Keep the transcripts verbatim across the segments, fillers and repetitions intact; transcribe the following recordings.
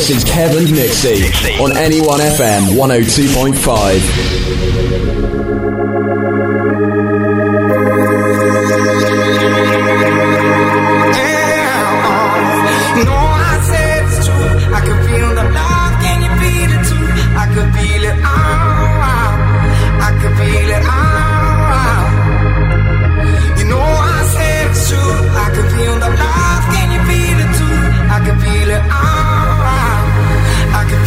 This is Kevin Nixon on N E one F M one oh two point five. No, I said it's true. I could feel the love. Can you feel it too? I could feel it all. I could feel it all. You know I said it's true. I could feel the love. Can you feel it too? I could feel it all.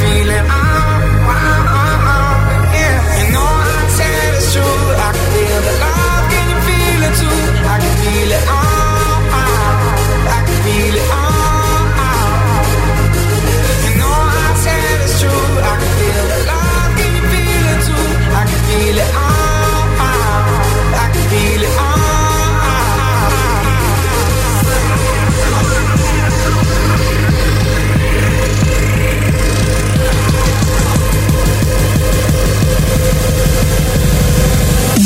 Feeling out, out, out, out, yeah. You know I said it's true. I can feel the love, can you feel it too? I can feel it all, I can feel it all, you know I said it's true. I can feel the love, can you feel it too? I can feel it all, I can feel it all.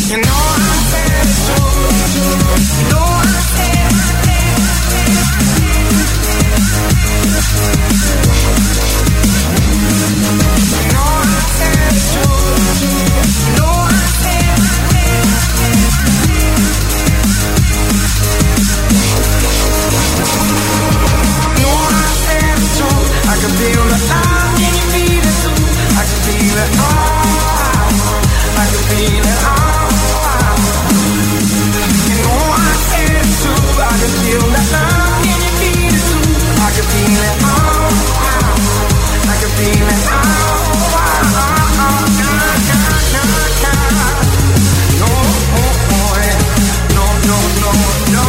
You know I said it's true. No, I said you know I said it's true. No, I said no, I said it's true. I can feel the love, can you feel it too? I can feel it all. I can feel it all. You know I said it's true. I can feel that love. Can you feel it too? I can feel it all. I can feel it all. No, no, no, no, no.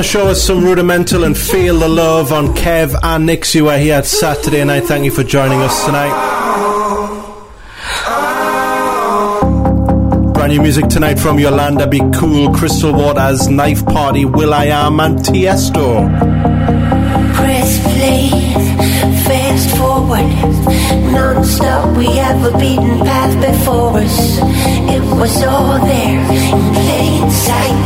Show us some rudimental and feel the love on Kev and Nixie where he had Saturday night. Thank you for joining us tonight. Brand new music tonight from Yolanda Be Cool, Crystal Waters, Knife Party, Will.i.am and Tiesto. Press play, fast forward, non-stop. We have a beaten path before us. It was all there in plain sight.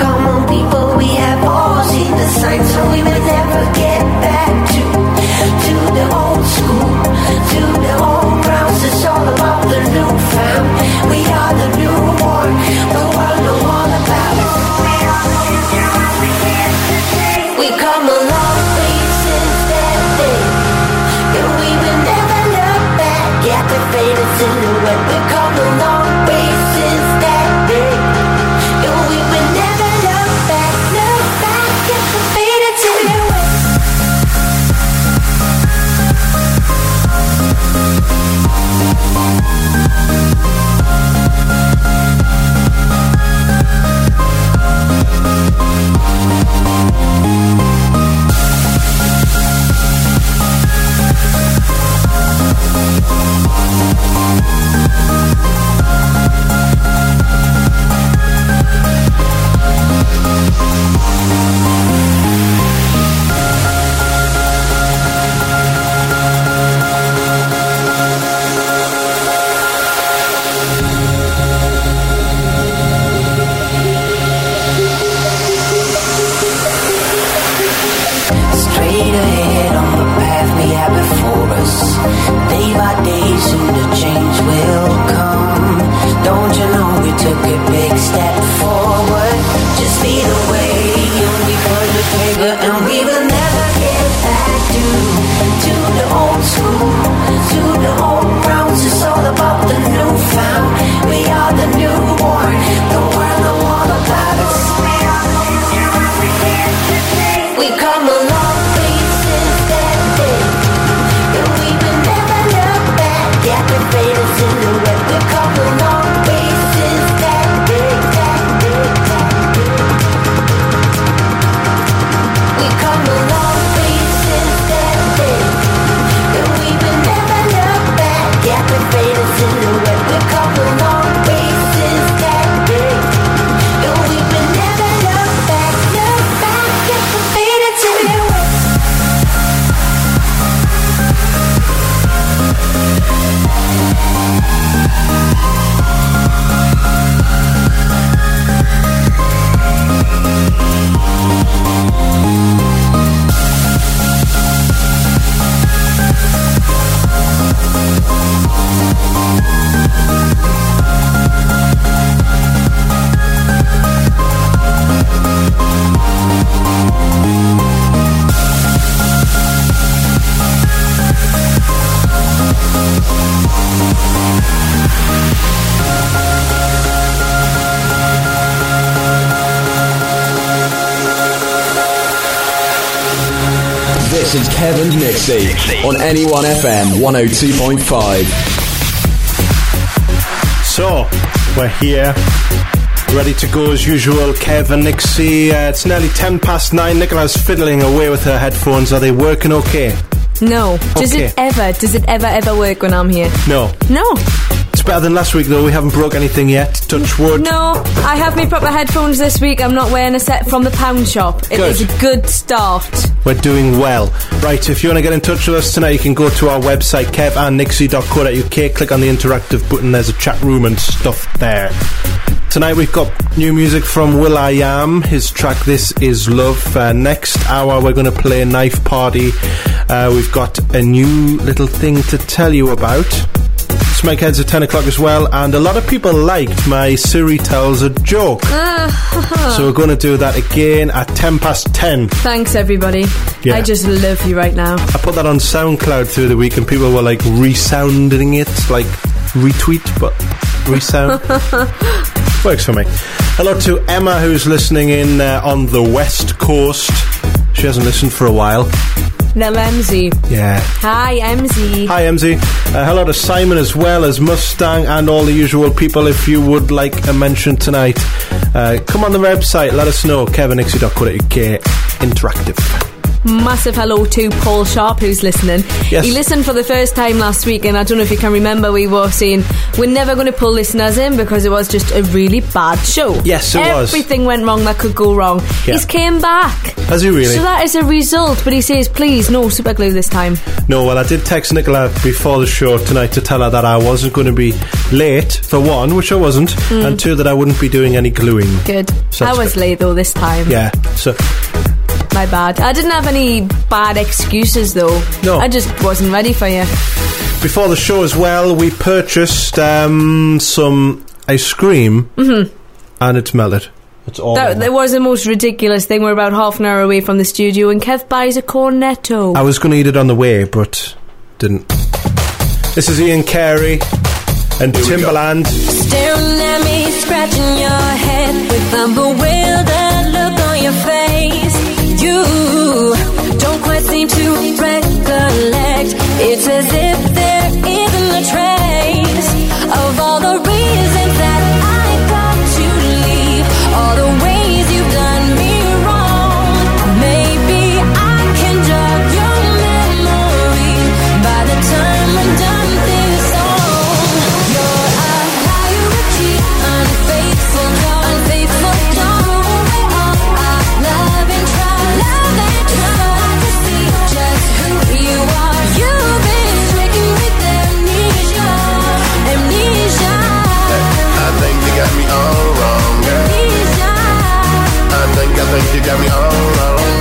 Come on people, we have all seen the signs, so we will never get back to to the old school, to the old grounds. It's all about the new found. We are the new born, the world know all about. We are the new we can today. We come a long way since that day, and we will never look back at the faded silhouette. We come a long way since that day, and we is Kevin Nixon on N E one F M one oh two point five. So, we're here, ready to go as usual. Kevin Nixon, uh, it's nearly ten past nine. Nicola's fiddling away with her headphones. Are they working okay? No. Okay. Does it ever, does it ever, ever work when I'm here? No. No. Better than last week though, we haven't broke anything yet, touch wood. No, I have my proper headphones this week. I'm not wearing a set from the pound shop. It good. Is a good start. We're doing well. Right, if you want to get in touch with us tonight, you can go to our website kev and nixxi dot co dot U K, click on the interactive button, there's a chat room and stuff there. Tonight we've got new music from Will.i.am, his track This Is Love. Uh, next hour we're going to play Knife Party. Uh, we've got a new little thing to tell you about. Smegheads at ten o'clock as well, and a lot of people liked my Siri tells a joke. So we're going to do that again at ten past ten. Thanks everybody. Yeah. I just love you right now. I put that on SoundCloud through the week and people were like resounding it, like retweet but resound. Works for me. Hello to Emma who's listening in uh, on the West Coast. She hasn't listened for a while. No, Emzy. Yeah. Hi, Emzy. Hi, Emzy. Uh, hello to Simon as well as Mustang and all the usual people. If you would like a mention tonight, uh, come on the website, let us know. kevin nixxi dot co dot U K. Interactive. Massive hello to Paul Sharp who's listening. Yes. He listened for the first time last week and I don't know if you can remember we were saying we're never going to pull listeners in because it was just a really bad show. Yes, it Everything was. Everything went wrong that could go wrong. Yeah. He's came back. Has he really? So that is a result, but he says please no super glue this time. No, well I did text Nicola before the show tonight to tell her that I wasn't going to be late for one, which I wasn't, mm. and two that I wouldn't be doing any gluing. Good. So I was good. Late though this time. Yeah. So... my bad. I didn't have any bad excuses though. No. I just wasn't ready for you. Before the show as well, we purchased um, some ice cream mm-hmm. and it's melted. It's all that, that was the most ridiculous thing. We're about half an hour away from the studio and Kev buys a cornetto. I was going to eat it on the way, but didn't. This is Ian Carey and Timbaland. Staring at me, scratching your head with a bewildered look on your face. You don't quite seem to recollect. It's as if there isn't a trace of all the reasons that I got to leave, all the ways you've done me wrong. Maybe I can jog your memory by the time I'm done this song. You're a pirate, unfaithful, unfaithful dog. I think you got me all wrong.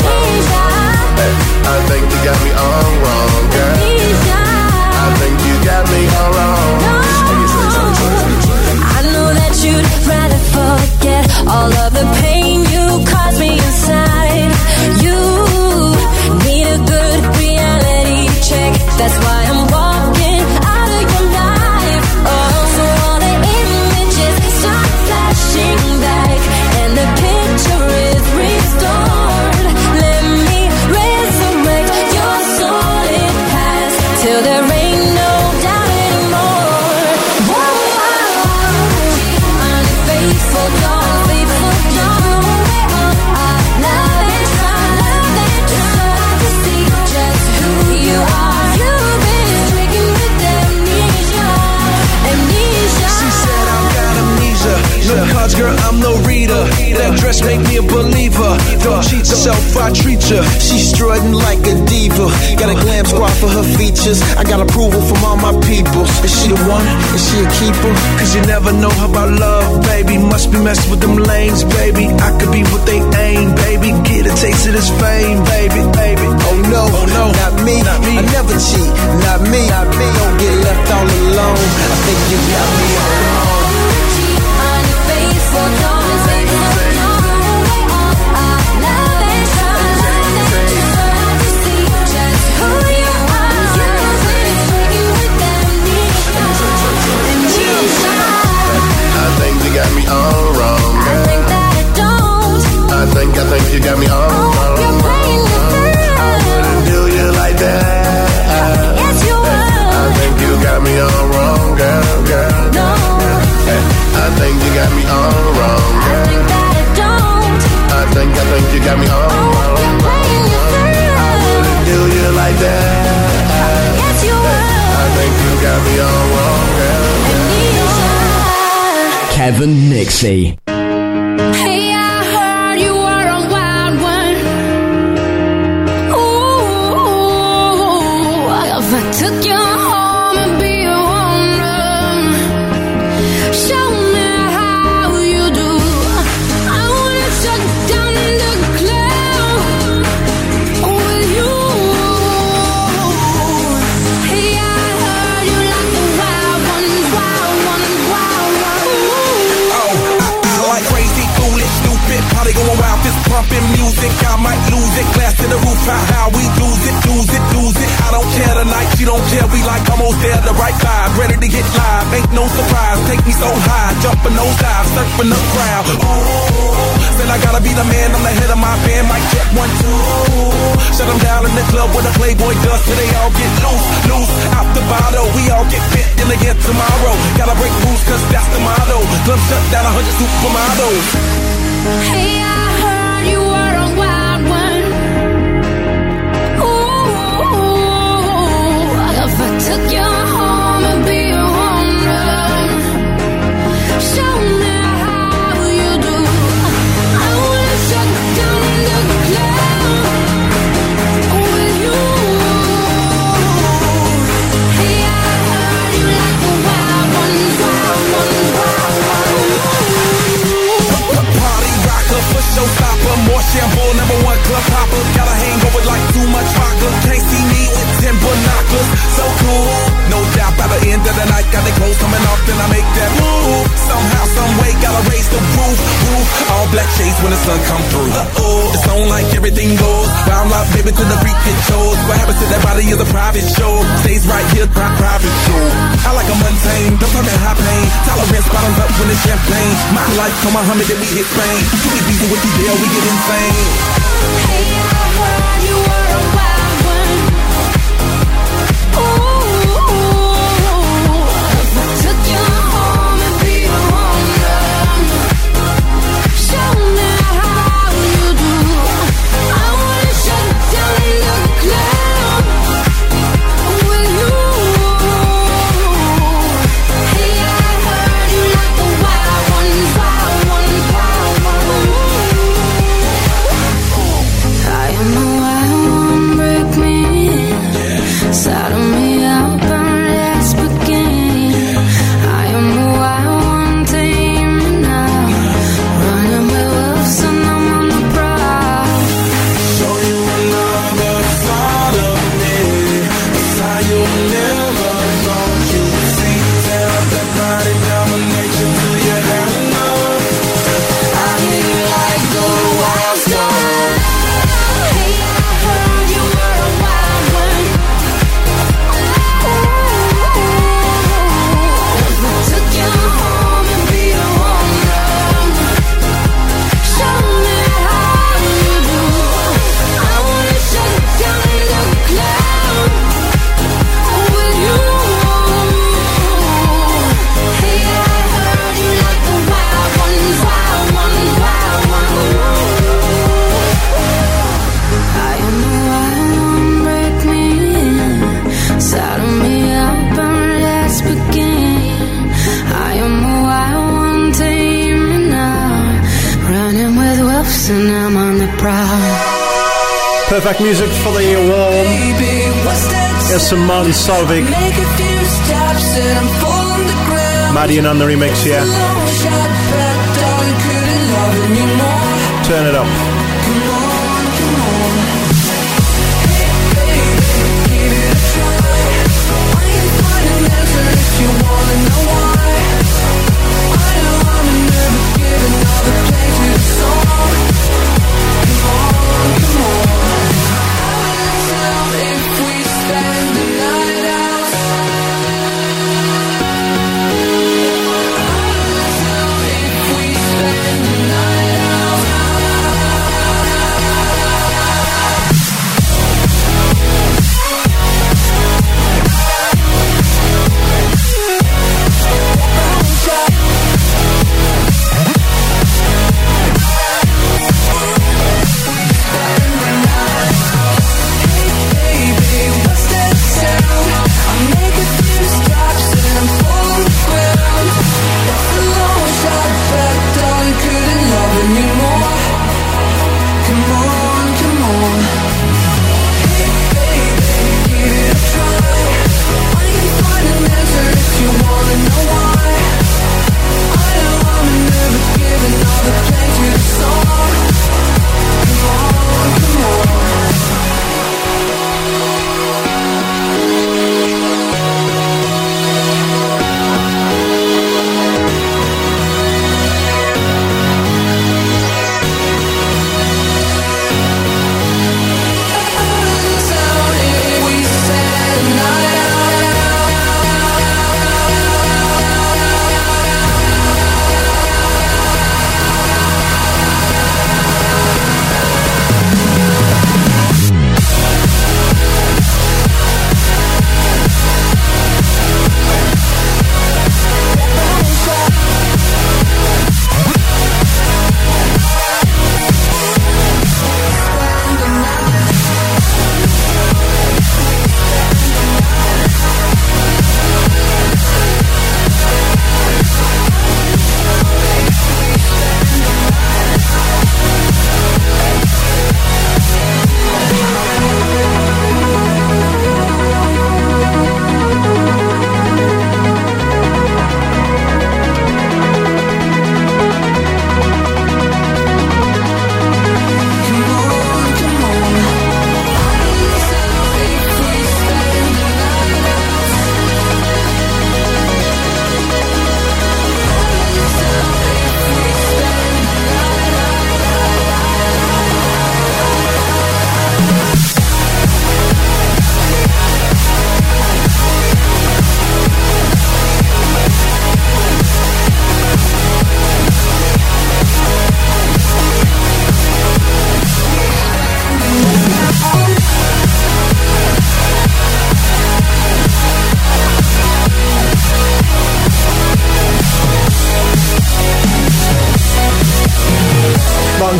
Amnesia. I think you got me all wrong, girl. Amnesia. I think you got me all wrong. No. I know that you'd rather forget all of the pain you caused me inside. You need a good reality check. That's why I'm walking out of your life. Oh, so all the images start flashing back, and the picture is restored. Let me resurrect your solid past till there ain't no doubt anymore. Whoa, unfaithful dog, faithful dog. Love and try, love and try to see just who you are. You've been stricken with amnesia, amnesia. She said I've got amnesia. No cards, girl, I'm no reader. That dress make me a believer. Don't cheat yourself, I treat ya. She's strutting like a diva. Got a glam squad for her features. I got approval from all my people. Is she the one? Is she a keeper? Cause you never know how I love, baby. Must be messing with them lanes, baby. I could be what they aim, baby. Get a taste of this fame, baby, baby. Oh no, oh, no. Not, me. Not me. I never cheat, not me. Not me. Don't get left all alone. I think you got me alone. Unfaithful, don't I think you got me all wrong, girl. I think that I don't. I think, I think you got me all wrong. I wouldn't do you Nixxi. Pumping music, I might lose it. Glass to the roof, how, how we lose it, lose it, lose it. I don't care tonight, she don't care. We like almost there, the right vibe. Ready to get live, ain't no surprise. Take me so high, jumping no dives, surfing the crowd. Ooh, said I gotta be the man, I'm the head of my band. Mic check one, two. Shut them down in the club where the Playboy does. Till they all get loose, loose, out the bottle. We all get fit in again tomorrow. Gotta break rules, cause that's the motto. Club shut down, a hundred supermodels. Hey, I heard you are a wild one. Ooh, I overtook you home and be a home run. Show me how you do. I wanna shut down the cloud with you. Hey, I heard you like the wild one, wild one, wild one. Party rocker for showtime. More shampoo, number one club hopper. Got a hangover like too much vodka. Can't see me with ten binoculars. So cool, no doubt by the end of the night. Got the clothes coming off, then I make that move. Somehow, someway, gotta raise the roof, roof. All black shades when the sun come through. Uh-oh, it's on like everything goes. Round life, baby, to the freak it shows. What happens to that body is a private show. Stays right here, pri- private show. I like a mundane, don't talk in high pain. Tolerance bottoms up when it's champagne. My life, come on, Muhammad, then we hit Spain. Do we be with the deal, we get in. Hey, I heard you were a wild one. Ooh, I took you home and be a home run. Show me how you do. I wanna shut down the cloud with you. Hey, I heard you like the wild one, wild one, wild one. Out of me, I'll burn like spaghetti. I am a wild one, tame now. Running with wolves and I'm on the prowl. Show you another side of me. It's how you never know. You see, tear up that body, dominate you till you have enough. I need you like the wild star. And I'm on the prowl. Perfect music for the warm. Here's some Martin Solvig. Marion on the remix here. Turn it up.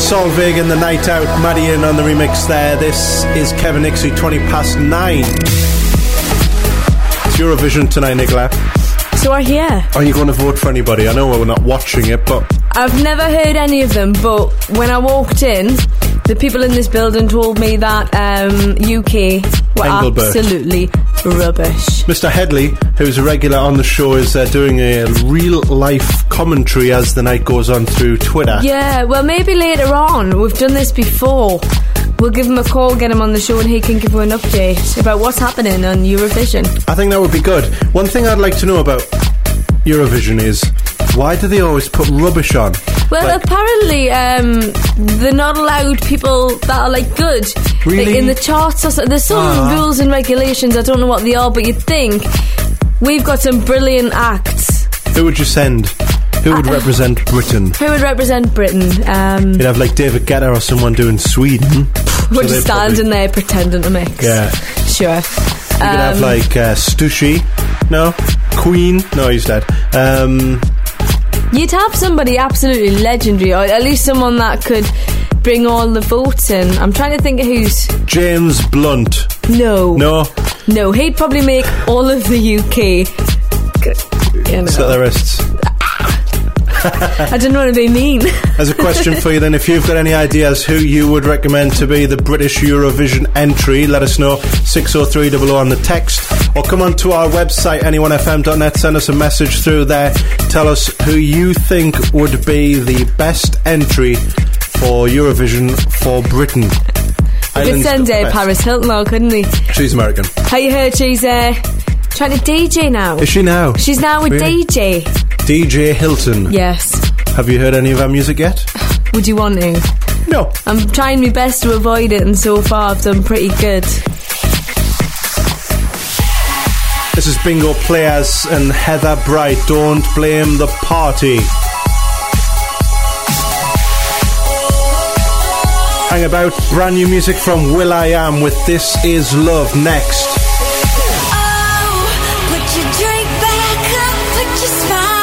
Solveig and the Night Out, Marion on the remix there. This is Kevin Nixon, twenty past nine. It's Eurovision tonight, Nicola. So I hear. Are you going to vote for anybody? I know we're not watching it, but... I've never heard any of them, but when I walked in, the people in this building told me that um, U K were Engelbert. Absolutely rubbish. Mister Headley, who's a regular on the show, is uh, doing a real-life commentary as the night goes on through Twitter. Yeah, well, maybe later on. We've done this before. We'll give him a call, get him on the show, and he can give you an update about what's happening on Eurovision. I think that would be good. One thing I'd like to know about Eurovision is, why do they always put rubbish on? Well, like, apparently um, they're not allowed people that are, like, good. Really? Like, in the charts or something. There's some Aww. rules and regulations. I don't know what they are, but you'd think we've got some brilliant acts. Who would you send? Who would uh, represent Britain? Who would represent Britain? Um, You'd have, like, David Guetta or someone doing Sweden. We're so just standing probably... there pretending to mix. Yeah. Sure. You um, could have, like, uh, Stushy. No? Queen. No, he's dead. Um, You'd have somebody absolutely legendary, or at least someone that could bring all the votes in. I'm trying to think of who's... James Blunt. No. No? No, he'd probably make all of the U K... You know. Slit their wrists. I don't know what they mean. As a question for you then, if you've got any ideas who you would recommend to be the British Eurovision entry, let us know. six oh three double oh on the text, or come on to our website, N E one F M dot net, send us a message through there, tell us who you think would be the best entry for Eurovision for Britain. We could send uh, Paris Hilton though, couldn't we? She's American. How you heard she's uh, trying to D J now? Is she now? She's now a really? D J. D J Hilton. Yes. Have you heard any of our music yet? Would you want to? No. I'm trying my best to avoid it, and so far I've done pretty good. This is Bingo Players and Heather Bright. Don't blame the party. Hang about. Brand new music from Will.i.am with This Is Love next. Oh, put your drink back up, put your smile.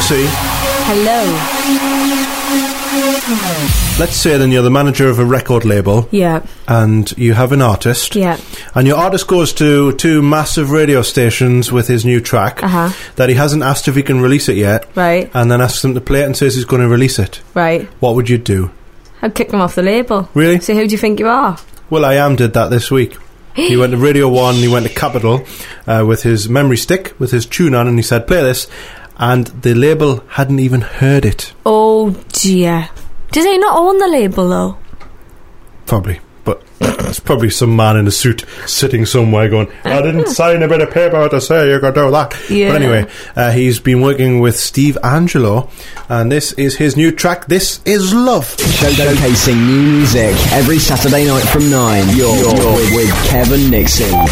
Nixxi. Hello. Let's say then you're the manager of a record label. Yeah. And you have an artist. Yeah. And your artist goes to two massive radio stations with his new track uh-huh. that he hasn't asked if he can release it yet. Right. And then asks them to play it and says he's going to release it. Right. What would you do? I'd kick them off the label. Really? So who do you think you are? Will.i.am did that this week. He went to Radio one, he went to Capital uh, with his memory stick, with his tune on, and he said, play this. And the label hadn't even heard it. Oh, dear. Does he not own the label, though? Probably. But it's probably some man in a suit sitting somewhere going, I didn't sign a bit of paper to say you could do that. Yeah. But anyway, uh, he's been working with Steve Angelo, and this is his new track, This Is Love. Showcasing new music every Saturday night from nine. You're, You're with, with Kevin Nixon.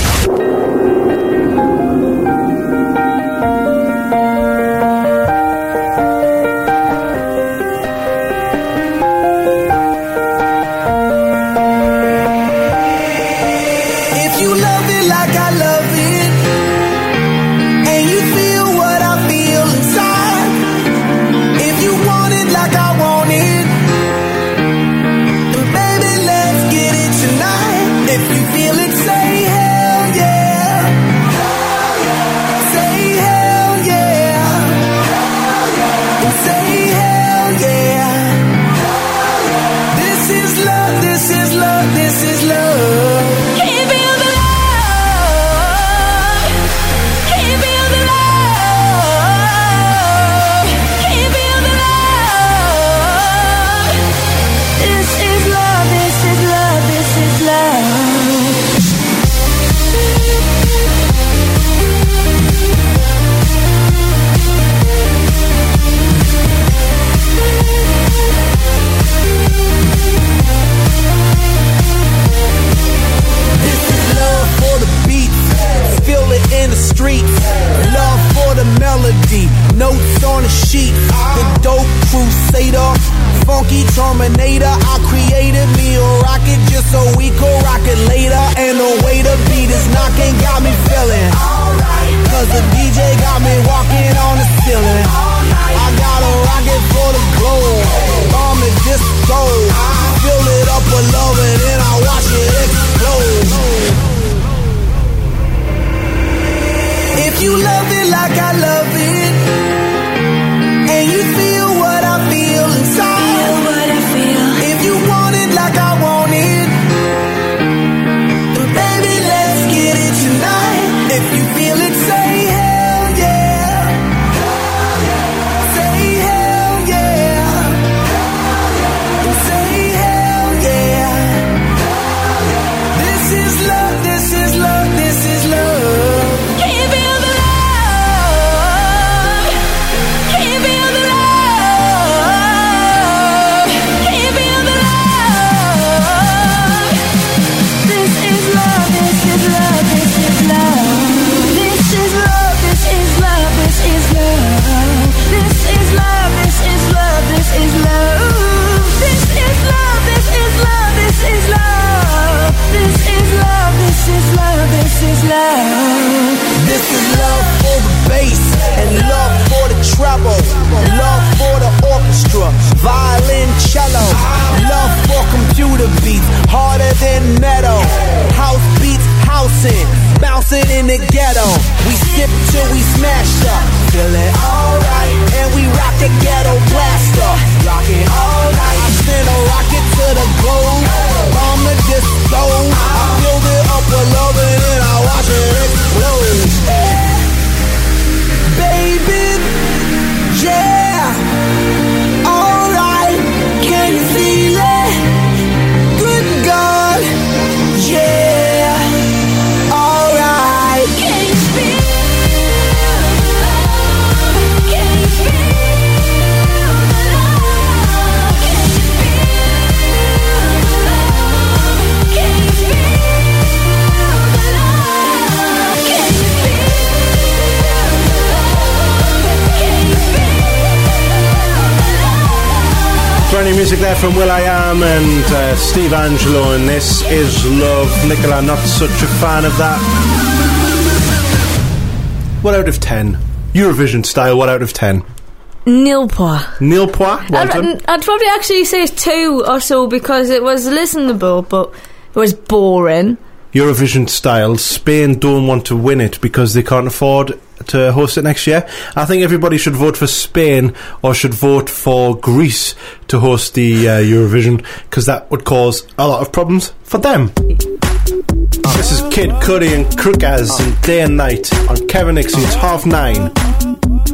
From Will.i.am and uh, Steve Angelo, and This Is Love. Nicola, not such a fan of that. What out of ten? Eurovision style, what out of ten? Nilpois. Nilpois? I'd, I'd probably actually say two or so because it was listenable, but it was boring. Eurovision style. Spain don't want to win it because they can't afford to host it next year. I think everybody should vote for Spain or should vote for Greece to host the uh, Eurovision because that would cause a lot of problems for them. Uh, this is Kid Curry and Crookaz uh, and Day and Night on Kevin Nixon's uh, Half Nine.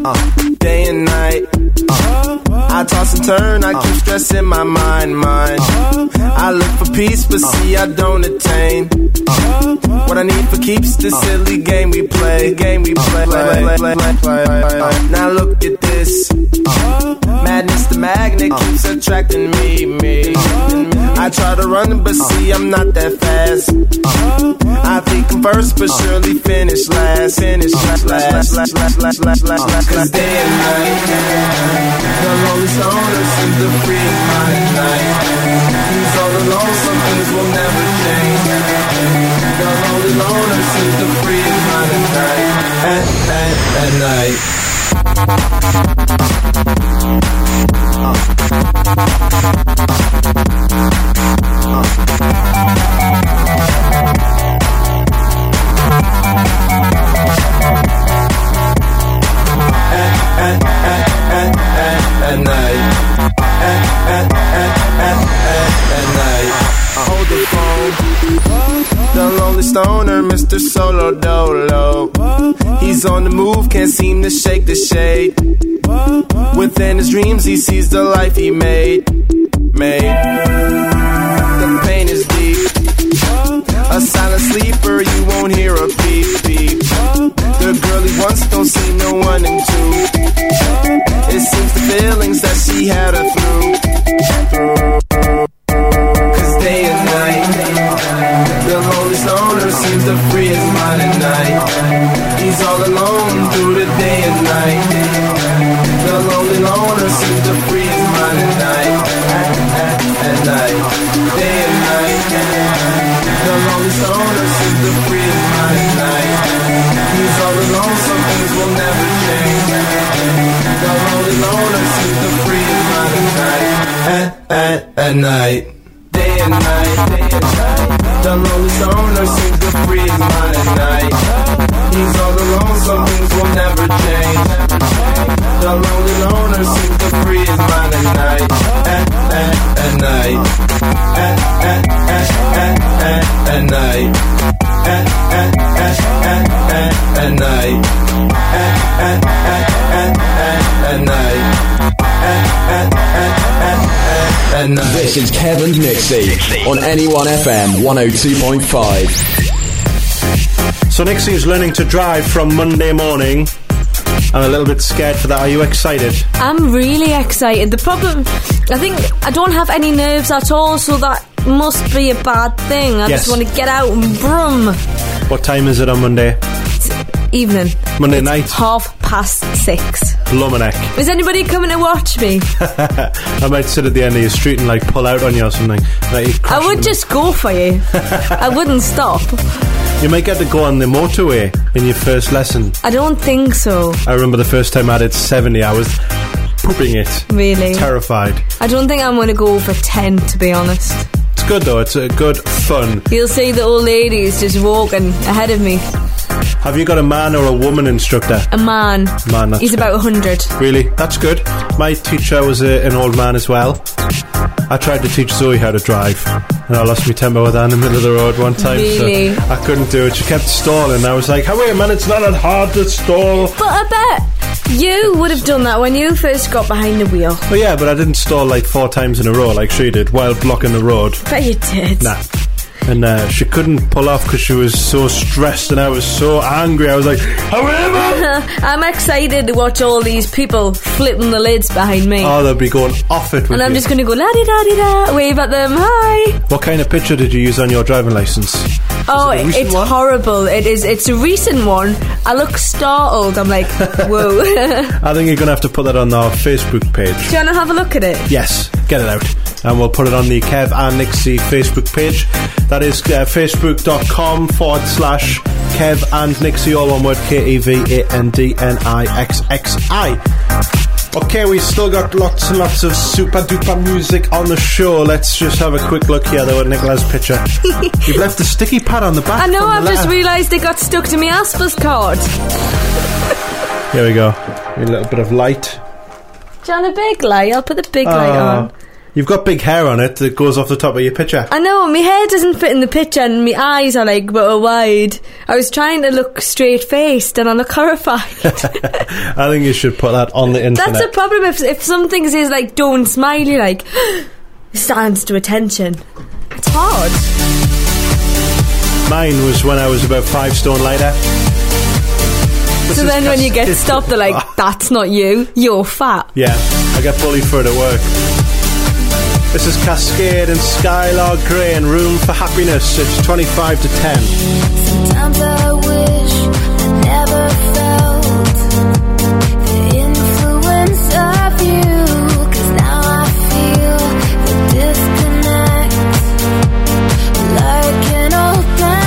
Uh, day and night. Uh, I toss and turn, I uh, keep stressing my mind, mind. Uh, I look for peace, but uh, see I don't attain. Uh, what I need for keeps this uh, silly game we play. Game we play. play, play, play, play, play. Uh, now look at this. Uh, Madness the magnet uh, keeps attracting me, me. Uh, I try to run, but uh, see I'm not that fast. Uh, I think I'm first, but uh, surely finish last. Finish last, last, last, last, last, last, last, last. Cause day and night, the lonely owners in the free mind night. He's all alone, some things will never change. The lonely owners in the free mind night. At, at, at night. At night, at, at, at night. Hold the phone. The lonely stoner, Mister Solo Dolo. He's on the move, can't seem to shake the shade. Within his dreams, he sees the life he made. Made. The pain is deep. A silent sleeper, you won't hear a beep, beep. The girl he wants don't see no one in two. It seems the feelings that she had her through. Day and night, the loneliest owner seems the freest mind at night. He's all alone through the day and night. The lonely owner seems the freest mind at night. At, at, at night, day and night, the loneliest owner seems the freest mind at night. He's all alone, some things will never change. The lonely owner seems the freest mind at night. At, at, at night. Day and night, day and night. The lonely owner seems to free his mind at night. He's all alone, some things will never change. The lonely owner seems to free his mind at night. At, at, at night. At, at, at, at, at, at night. At, at, at, at, at, at night. At, at, at, at, at, at night. This is Kevin Nixon on N E one F M one oh two point five. So Nixie is learning to drive from Monday morning. I'm a little bit scared for that. Are you excited? I'm really excited. The problem, I think I don't have any nerves at all, so that must be a bad thing. I yes. just want to get out and brum. What time is it on Monday? Evening. Monday it's night. Half past six. Blumeneck. Is anybody coming to watch me? I might sit at the end of your street and like pull out on you or something. Like, I would just go for you. I wouldn't stop. You might get to go on the motorway in your first lesson. I don't think so. I remember the first time I did seventy, I was pooping it. Really? Terrified. I don't think I'm going to go over ten, to be honest. It's good though. It's a good fun. You'll see the old ladies just walking ahead of me. Have you got a man or a woman instructor? A man. Man, that's He's good. About one hundred. Really? That's good. My teacher was a, an old man as well. I tried to teach Zoe how to drive, and I lost my temper with her in the middle of the road one time. Really? So I couldn't do it. She kept stalling. I was like, "How wait, man? It's not that hard to stall." But I bet you would have done that when you first got behind the wheel. Well, yeah, but I didn't stall like four times in a row like she did while blocking the road. I bet you did. Nah. And uh, she couldn't pull off because she was so stressed and I was so angry. I was like, however! I'm excited to watch all these people flipping the lids behind me. Oh, they'll be going off it with And I'm you. just going to go la-di-da-di-da, wave at them, hi! What kind of picture did you use on your driving licence? Oh, it it's one? horrible. It is. It's a recent one. I look startled. I'm like, whoa. I think you're going to have to put that on our Facebook page. Do you want to have a look at it? Yes, get it out. And we'll put it on the Kev and Nixie Facebook page. That is uh, facebook dot com forward slash Kev and Nixxi, all one word, K E V A N D N I X X I. Okay, we still got lots and lots of super duper music on the show. Let's just have a quick look here though at Nicola's picture. You've left the sticky pad on the back. I know, I've just realised it got stuck to my Asper's cord. Here we go. A little bit of light. Do you want a big light? I'll put the big uh, light on. You've got big hair on it that goes off the top of your picture. I know, my hair doesn't fit in the picture and my eyes are like, but are wide. I was trying to look straight-faced and I look horrified. I think you should put that on the internet. That's the problem. If, if something says, like, don't smile, you're like, stands to attention. It's hard. Mine was when I was about five stone lighter. This so then when you get stopped, they're like, that's not you, you're fat. Yeah, I get bullied for it at work. This is Cascade and Skylar Grey and Room for Happiness. It's twenty-five to ten. Sometimes I wish I never felt the influence of you, cause now I feel the disconnect, like an old band.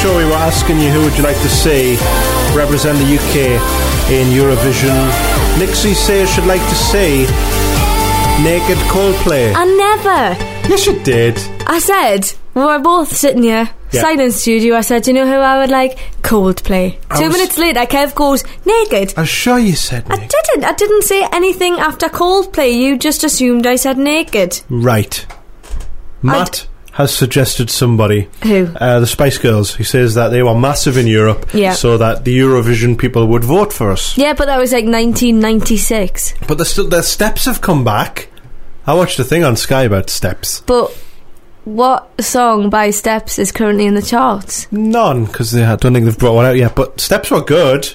Sure, we were asking you who would you like to see represent the U K in Eurovision. Nixxi says she'd like to see Naked Coldplay. I never. Yes, you did. I said, well, we're both sitting here, yeah. Silent studio. I said, do you know who I would like? Coldplay. I Two was... minutes later, Kev goes, Naked. I'm sure you said Naked. I didn't. I didn't say anything after Coldplay. You just assumed I said Naked. Right. Matt I'd... has suggested somebody. Who? Uh, the Spice Girls. He says that they were massive in Europe, yeah. So that the Eurovision people would vote for us. Yeah, but that was like nineteen ninety-six. But the, st- the steps have come back. I watched a thing on Sky about steps. But what song by Steps is currently in the charts? None, because I don't think they've brought one out yet, but Steps were good.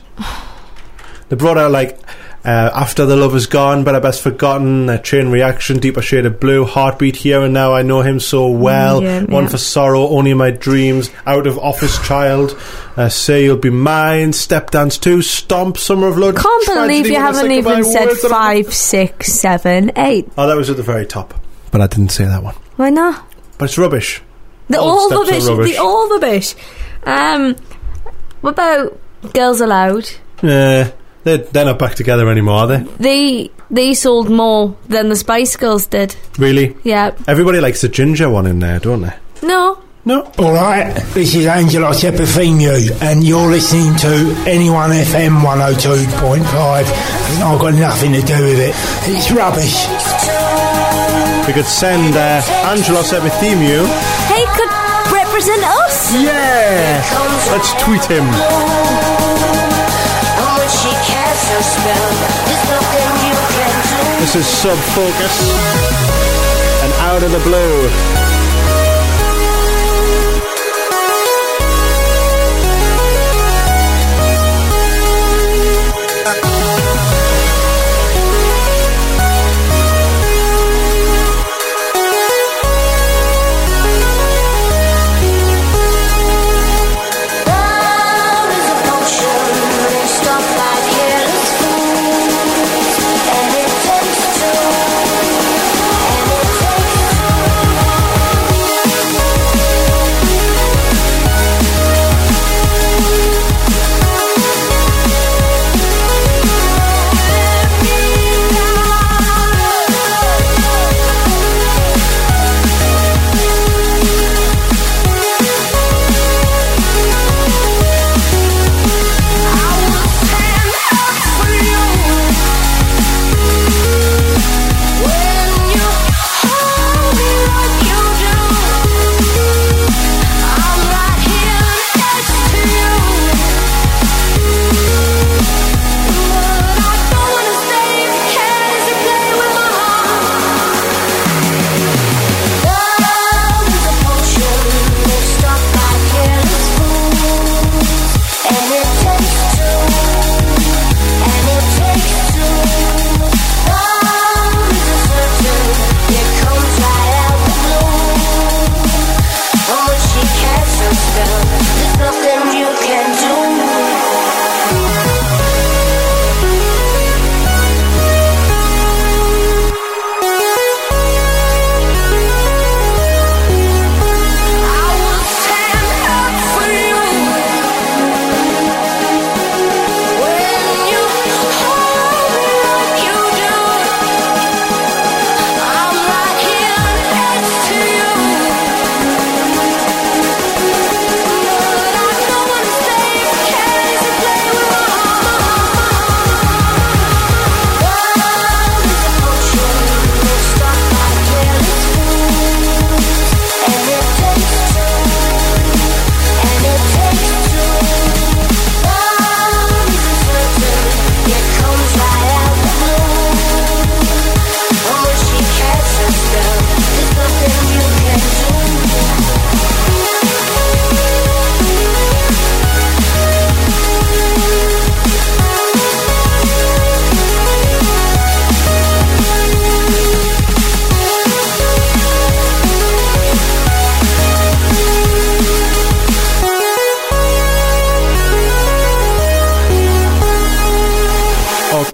They brought out, like, uh, After the Love Is Gone, Better Best Forgotten, uh, Chain Reaction, Deeper Shade of Blue, Heartbeat, Here and Now, I Know Him So Well, yeah, One yeah. for Sorrow, Only My Dreams, Out of Office Child, uh, Say You'll Be Mine, Step Dance two, Stomp, Summer of Love. Can't believe you haven't even said five, six, seven, eight. Oh, that was at the very top, but I didn't say that one. Why not? But it's rubbish. They're all, all rubbish. rubbish. They're all rubbish. Um, what about Girls Aloud? Yeah. They're, they're not back together anymore, are they? They they sold more than the Spice Girls did. Really? Yeah. Everybody likes the ginger one in there, don't they? No. No. All right. This is Angelos Epithemio, and you're listening to N E one F M one oh two point five. And I've got nothing to do with it. It's rubbish. We could send uh, Angelos Epithemio. Hey, could represent us. Yeah. Let's tweet him. This is Subfocus and Out of the Blue.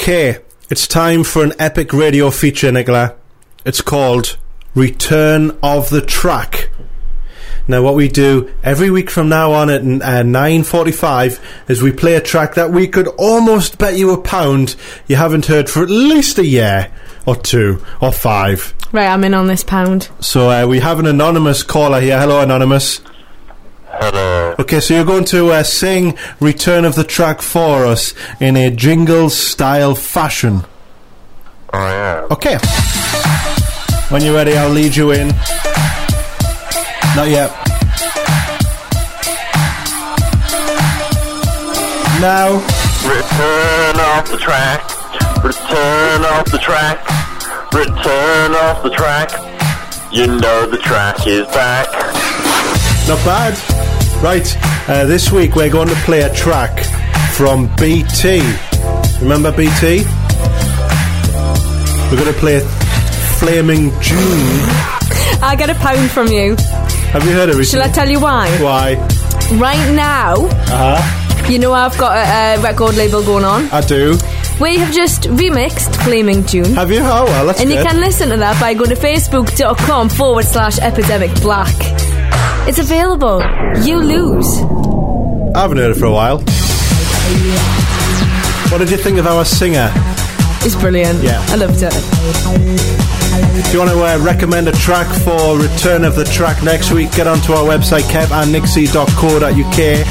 Okay, it's time for an epic radio feature, Nicola. It's called Return of the Track. Now, what we do every week from now on at uh, nine forty-five is we play a track that we could almost bet you a pound you haven't heard for at least a year or two or five. Right, I'm in on this pound. So uh, we have an anonymous caller here. Hello, Anonymous. Hello. Okay, so you're going to uh, sing Return of the Track for us in a jingle-style fashion. Oh, yeah. Okay. When you're ready, I'll lead you in. Not yet. Now. Return off the track. Return off the track. Return off the track. You know the track is back. Not bad. Right, uh, this week we're going to play a track from B T. Remember B T? We're going to play Flaming June. I get a pound from you. Have you heard of it? Shall I tell you why? Why? Right now, uh-huh. you know I've got a, a record label going on. I do. We have just remixed Flaming June. Have you? Oh, well, that's And good. You can listen to that by going to facebook.com forward slash Epidemic Black. It's available. You lose. I haven't heard it for a while. What did you think of our singer? It's brilliant. Yeah. I loved it. If you want to uh, recommend a track for Return of the Track next week, get onto our website, kev and nixxi dot co dot u k.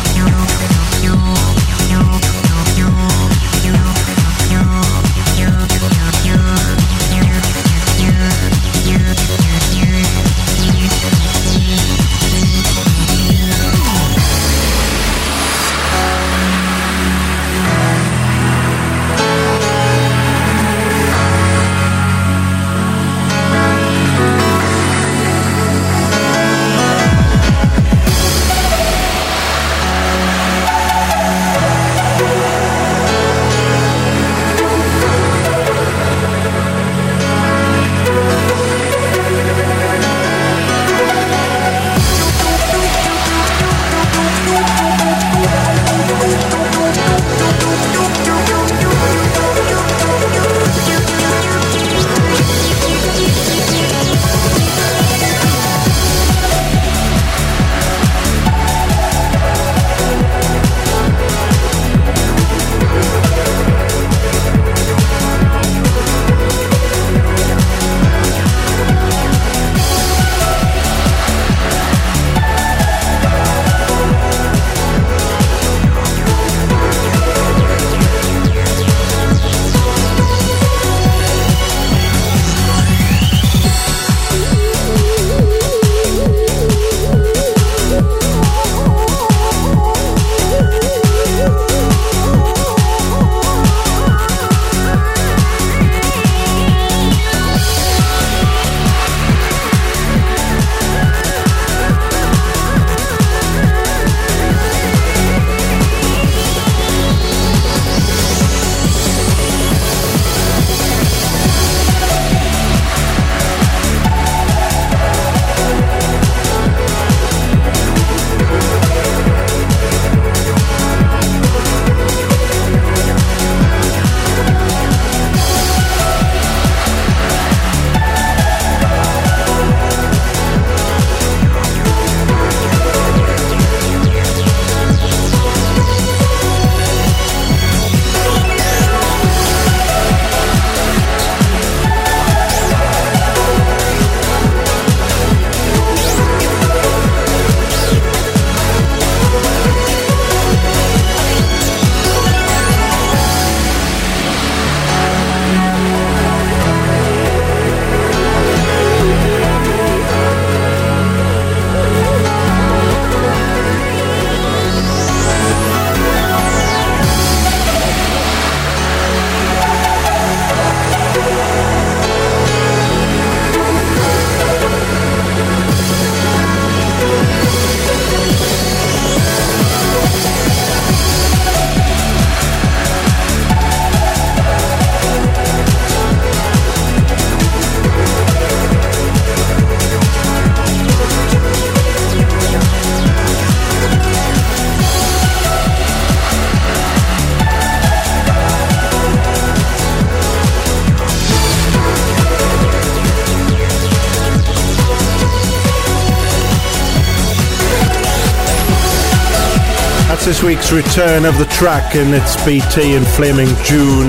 This week's Return of the Track, and it's B T and Flaming June.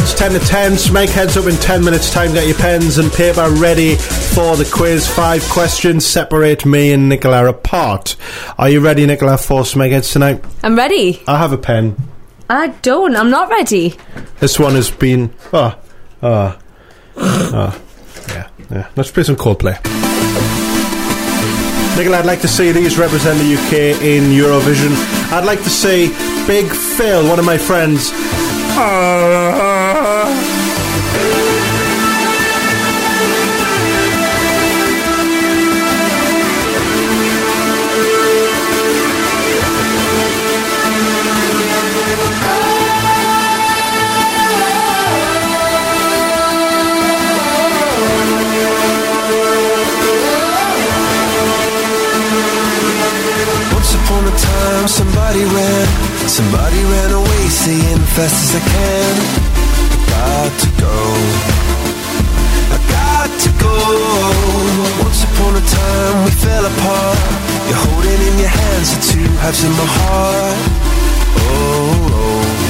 It's ten to ten, make heads up in ten minutes time. Get your pens and paper ready for the quiz. Five questions separate me and Nicola apart. Are you ready, Nicola, for make heads tonight? I'm ready. I have a pen. I don't. I'm not ready. This one has been oh oh oh yeah yeah let's play some Coldplay. Nicola, I'd like to see these represent the U K in Eurovision. I'd like to see Big Phil, one of my friends. fast as I can. I got to go, I got to go. Once upon a time we fell apart. You're holding in your hands the two halves of my heart. Oh, oh.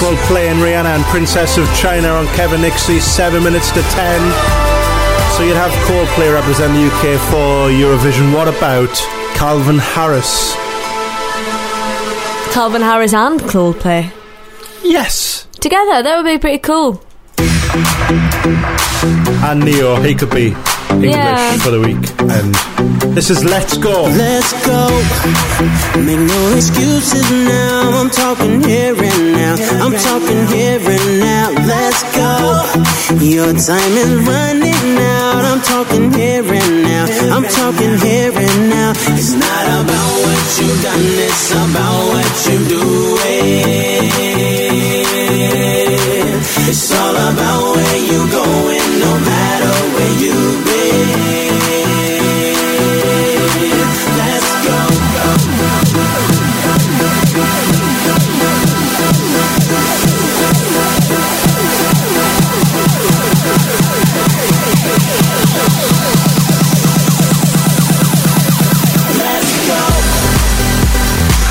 Coldplay and Rihanna and Princess of China on Kevin Nixxi, seven minutes to ten. So you'd have Coldplay represent the U K for Eurovision. What about Calvin Harris? Calvin Harris and Coldplay? Yes. Together, that would be pretty cool. And Ne-Yo, he could be English yeah. for the week. And this is Let's Go. Let's go. Make no excuses now. I'm talking here and now. I'm talking here and now. Let's go. Your time is running out. I'm talking here and now. I'm talking here and now. It's not about what you've done, it's about what you're doing. It's all about where you're going, no matter where you've been. Let's go, go, go, go, go. Let's go.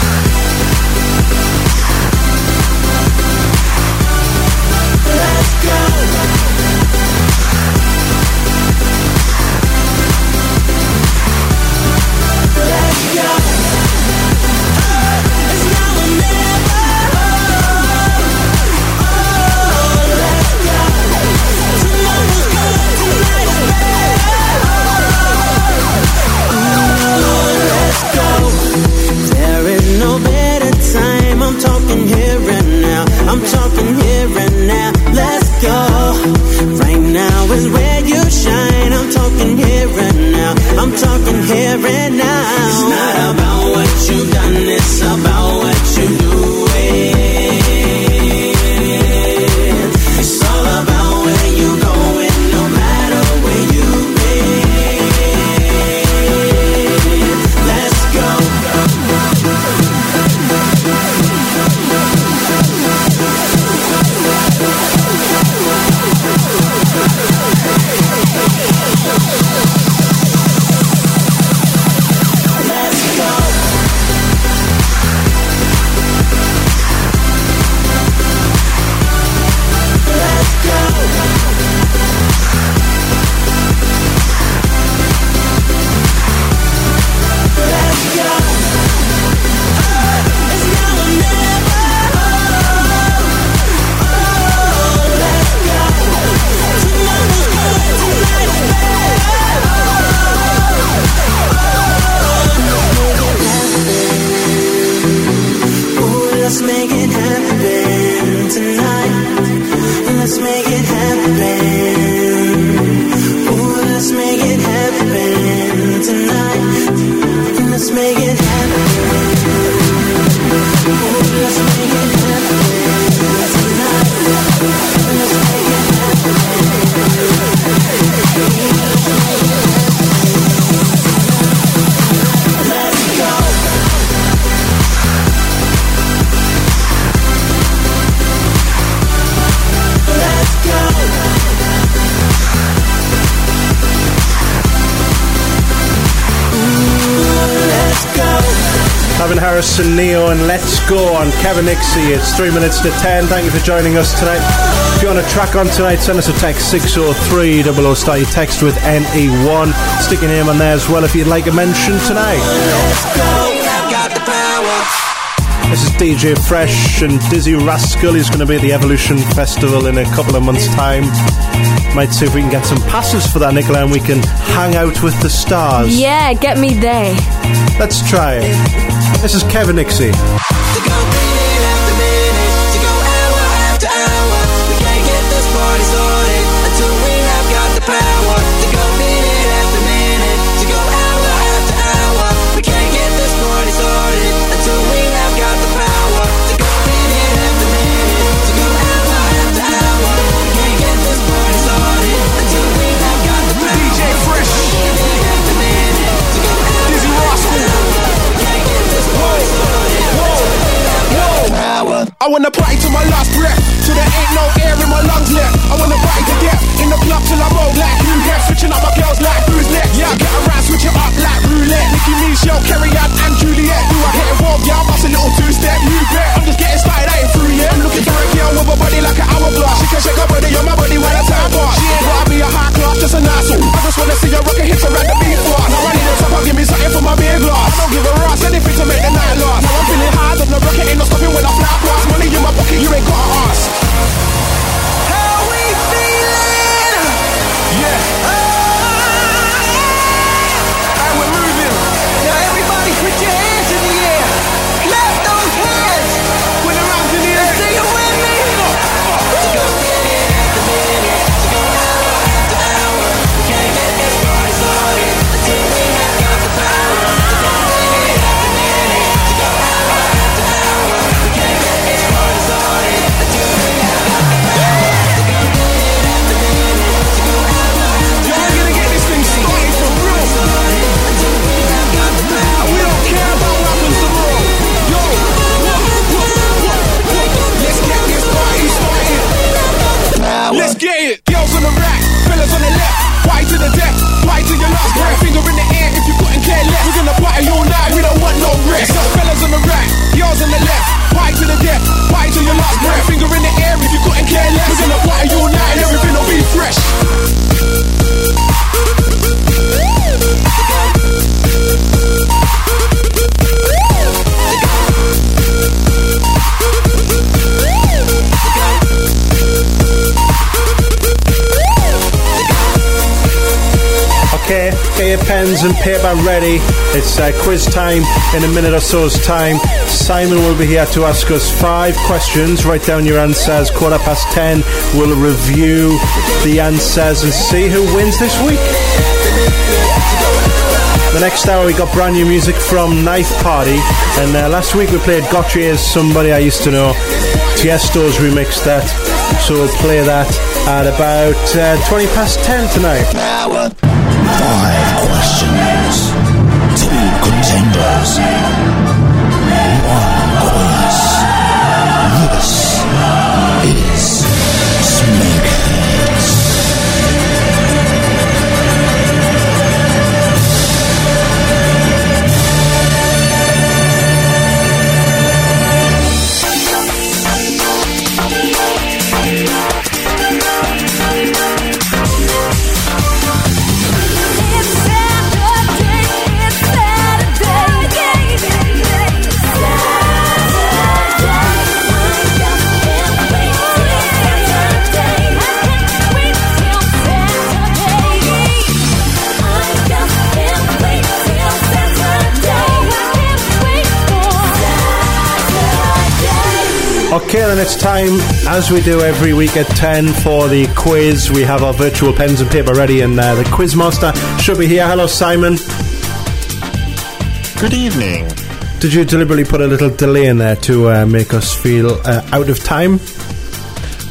Calvin Harris and Ne-Yo and Let's Go on Kevin Nixon. It's three minutes to ten. Thank you for joining us tonight. If you want to track on tonight, send us a text six oh three double oh. Start your text with N E one. Stick your name on there as well if you'd like a mention tonight. Let's go. I've got the power. This is D J Fresh and Dizzy Rascal. He's going to be at the Evolution Festival in a couple of months' time. Might see if we can get some passes for that, Nicola, and we can hang out with the stars. Yeah, get me there. Let's try it. This is Kevin Nixon. I wanna party to my last breath, till there ain't no air in my lungs left. I wanna party to death, in the club till I'm old like who next. Switching up my girls like who's next. Yeah, I get around, switch it up like roulette. Nicki Minaj, Yo, Carey Ann and Juliet. Do I get involved? Yeah, I bust a little two-step. You bet, I'm just getting started, I ain't through yet. I'm looking for a girl with a body like an hourglass. She can shake her body on my body while I time bar. She ain't gotta be a high class, just a nice one. I just wanna see her rockin' hips around the beat for. Now I need a top up, give me something for my beer glass. I don't give a rush, anything to make the night last. Now I'm feeling high, there's no rocket, ain't no stopping when I fly past. Money in my pocket, you ain't got to ask. How we feeling? Yeah. Oh. And we're moving. Now everybody put your hands in the air. Clap those hands. Put your arms in the air. Say it with me. To go minute after minute, to go hour after hour. We can't get this party started until we have got the power. To go minute after minute, to go hour after hour. We can't get this party started until we have got the power. To go minute after minute, to go hour after hour. Y'all gonna get this thing started for real. Until we have got the power. We don't care about what happens tomorrow. Yo, what, what, what, what? Let's get this party started. Let's get it. Girls on the right, fellas on the left. Party to the death, party to your last breath. Finger in the air if you couldn't care less. We're gonna party all night, we don't want no rest. So fellas on the right, girls on the left. Party to the death, party to your last breath. Finger in the air if you couldn't care less. We're gonna party all night and everything'll be fresh. Okay, get your pens and paper ready. It's uh, quiz time in a minute or so's time. Simon will be here to ask us five questions. Write down your answers. Quarter past ten, we'll review the answers and see who wins this week. The next hour, we got brand new music from Knife Party. And uh, last week, we played Gotye's Somebody I Used to Know. Tiesto's remixed that. So we'll play that at about uh, twenty past ten tonight. Power. Five questions, two contenders, one quiz. This is Smackheads. Baby and it's time, as we do every week at ten, for the quiz. We have our virtual pens and paper ready, and uh, the quiz master should be here. Hello, Simon. Good evening. Did you deliberately put a little delay in there to uh, make us feel uh, out of time?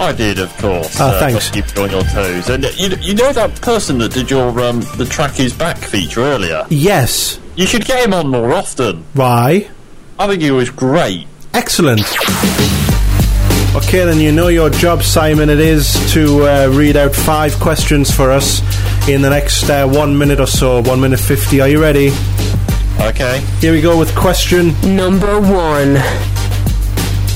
I did, of course. Oh, uh, thanks. Keep you on your toes. And uh, you, you know that person that did your um, the track is back feature earlier? Yes. You should get him on more often. Why? I think he was great. Excellent. Okay, then you know your job, Simon. It is to uh, read out five questions for us in the next uh, one minute or so, one minute fifty. Are you ready? Okay. Here we go with question number one.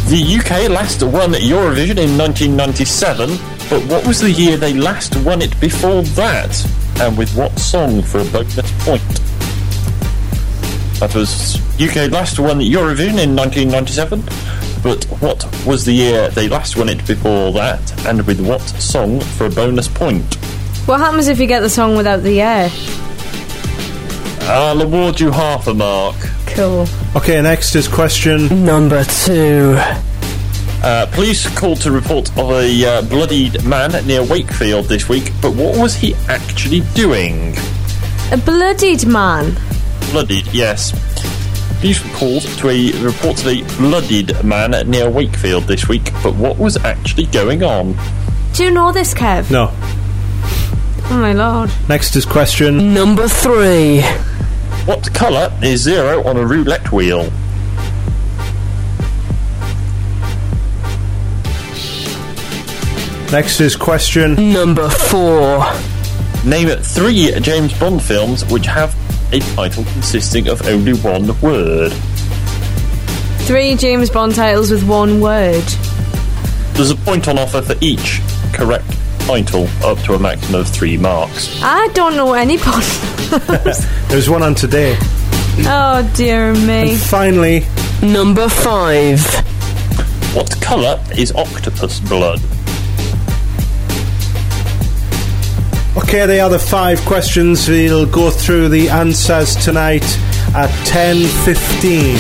The U K last won Eurovision in nineteen ninety-seven, but what was the year they last won it before that? And with what song for a bonus point? That was U K last won Eurovision in nineteen ninety-seven, but what was the year they last won it before that? And with what song for a bonus point? What happens if you get the song without the year? I'll award you half a mark. Cool. Okay, next is question number two. Uh, police called to report of a uh, bloodied man near Wakefield this week, but what was he actually doing? A bloodied man? Bloodied, yes. Police called to a report of a bloodied man near Wakefield this week, but what was actually going on? Do you know this, Kev? No. Oh my lord. Next is question number three. What colour is zero on a roulette wheel? Next is question number four. Name three James Bond films which have a title consisting of only one word. Three James Bond titles with one word. There's a point on offer for each correct title, up to a maximum of three marks. I don't know any Bond. There's one on today. Oh, dear me. And finally, number five. What colour is octopus blood? Okay, they are the five questions. We'll go through the answers tonight at ten fifteen.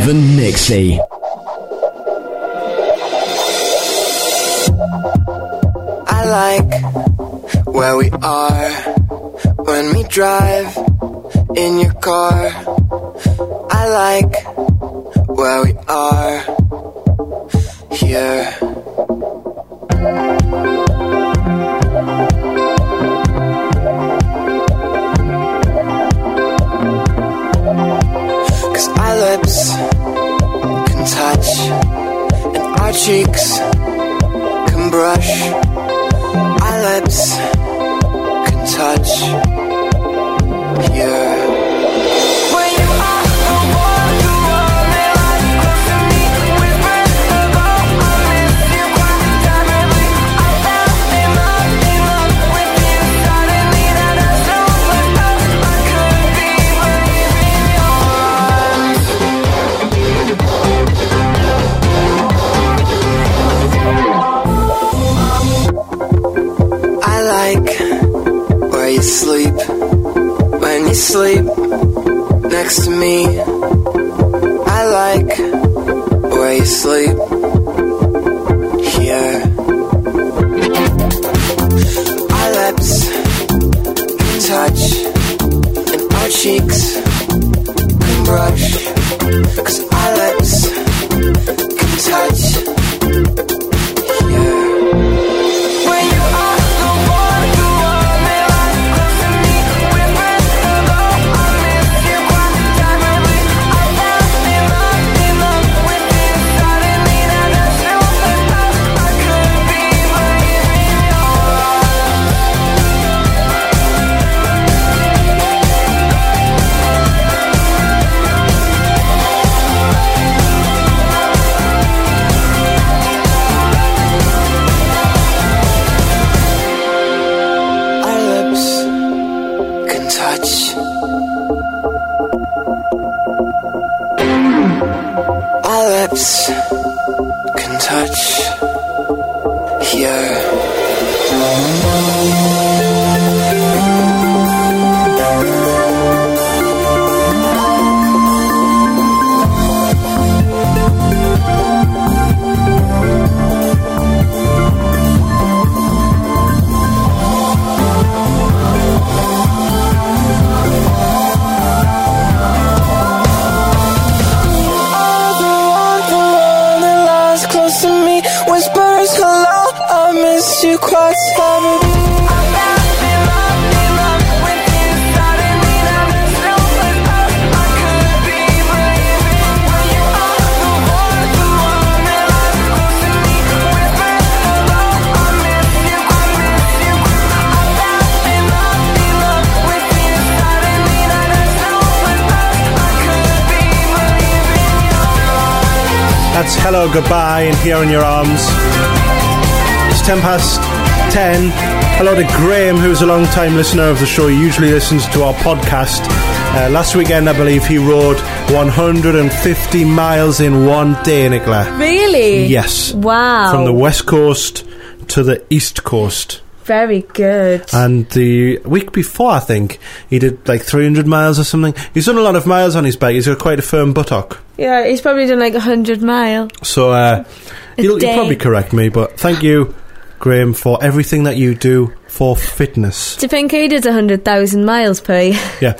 Kevin Nixxi. I like where we are when we drive in your car. I like where we are here. Lips can touch, and our cheeks can brush. Our lips can touch here. When you are the one who only lies close to me, we burst the ball. I miss you quite terribly. I fell in love, in love with you suddenly. That I saw myself, I could be waving your arms. I like where you sleep when you sleep next to me. I like where you sleep here. Our lips can touch and our cheeks can brush. 'Cause our lips can touch here. When you are the one who only lies close to me, we burst the ball. I miss you quite terribly. I fell in love, in love with you suddenly. That I saw myself, I could be waving your arms. Our lips can touch. Our lips can touch here. Are the one, the one that lies close to me, whispers hello. I miss you quite terribly. I fell in love, in love with you suddenly. That I saw myself, I could be waving. When you are the one, the one that lies close to me, whispers hello. I miss you, I miss you. I fell in love, in love with you suddenly. That I saw myself, I could be waving your arms. That's Hello Goodbye and Here in Your Arms. It's ten past ten. Hello to Graham, who's a long time listener of the show. He usually listens to our podcast. Uh, last weekend, I believe, he rode one hundred fifty miles in one day, Nicola. Really? Yes. Wow. From the west coast to the east coast. Very good. And the week before, I think, he did like three hundred miles or something. He's done a lot of miles on his bike. He's got quite a firm buttock. Yeah, he's probably done like a hundred mile. So, uh, A you'll, you'll day. probably correct me, but thank you, Graham, for everything that you do for fitness. To think he did one hundred thousand miles per year. Yeah.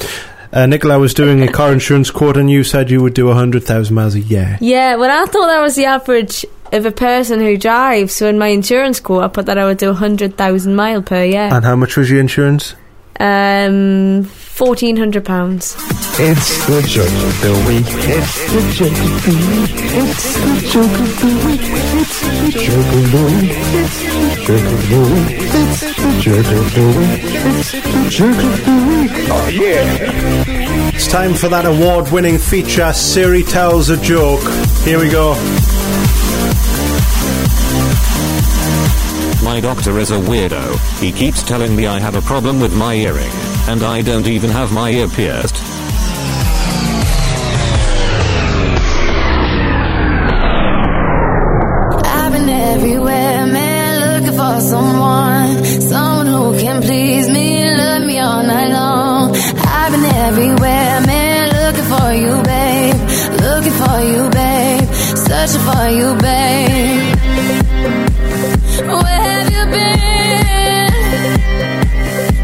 Uh, Nicola was doing a car insurance quote, and you said you would do one hundred thousand miles a year. Yeah, well, I thought that was the average of a person who drives, so in my insurance quote, I put that I would do one hundred thousand miles per year. And how much was your insurance? Um, fourteen hundred pounds. It's the joke of the week. It's the joke of the week. It's the joke of the week. It's the joke of the week. It's the joke of the week. It's the joke of the week. It's the joke of the week. Oh yeah! It's time for that award-winning feature, Siri Tells a Joke. Here we go. My doctor is a weirdo. He keeps telling me I have a problem with my earring, and I don't even have my ear pierced. I've been everywhere, man, looking for someone, someone who can please me, love me all night long. I've been everywhere, man, looking for you, babe, looking for you. searching for you, babe. Where have you been?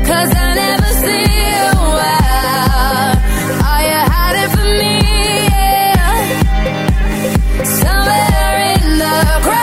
'Cause I never see you out. Are you hiding from me? Yeah. Somewhere in the crowd.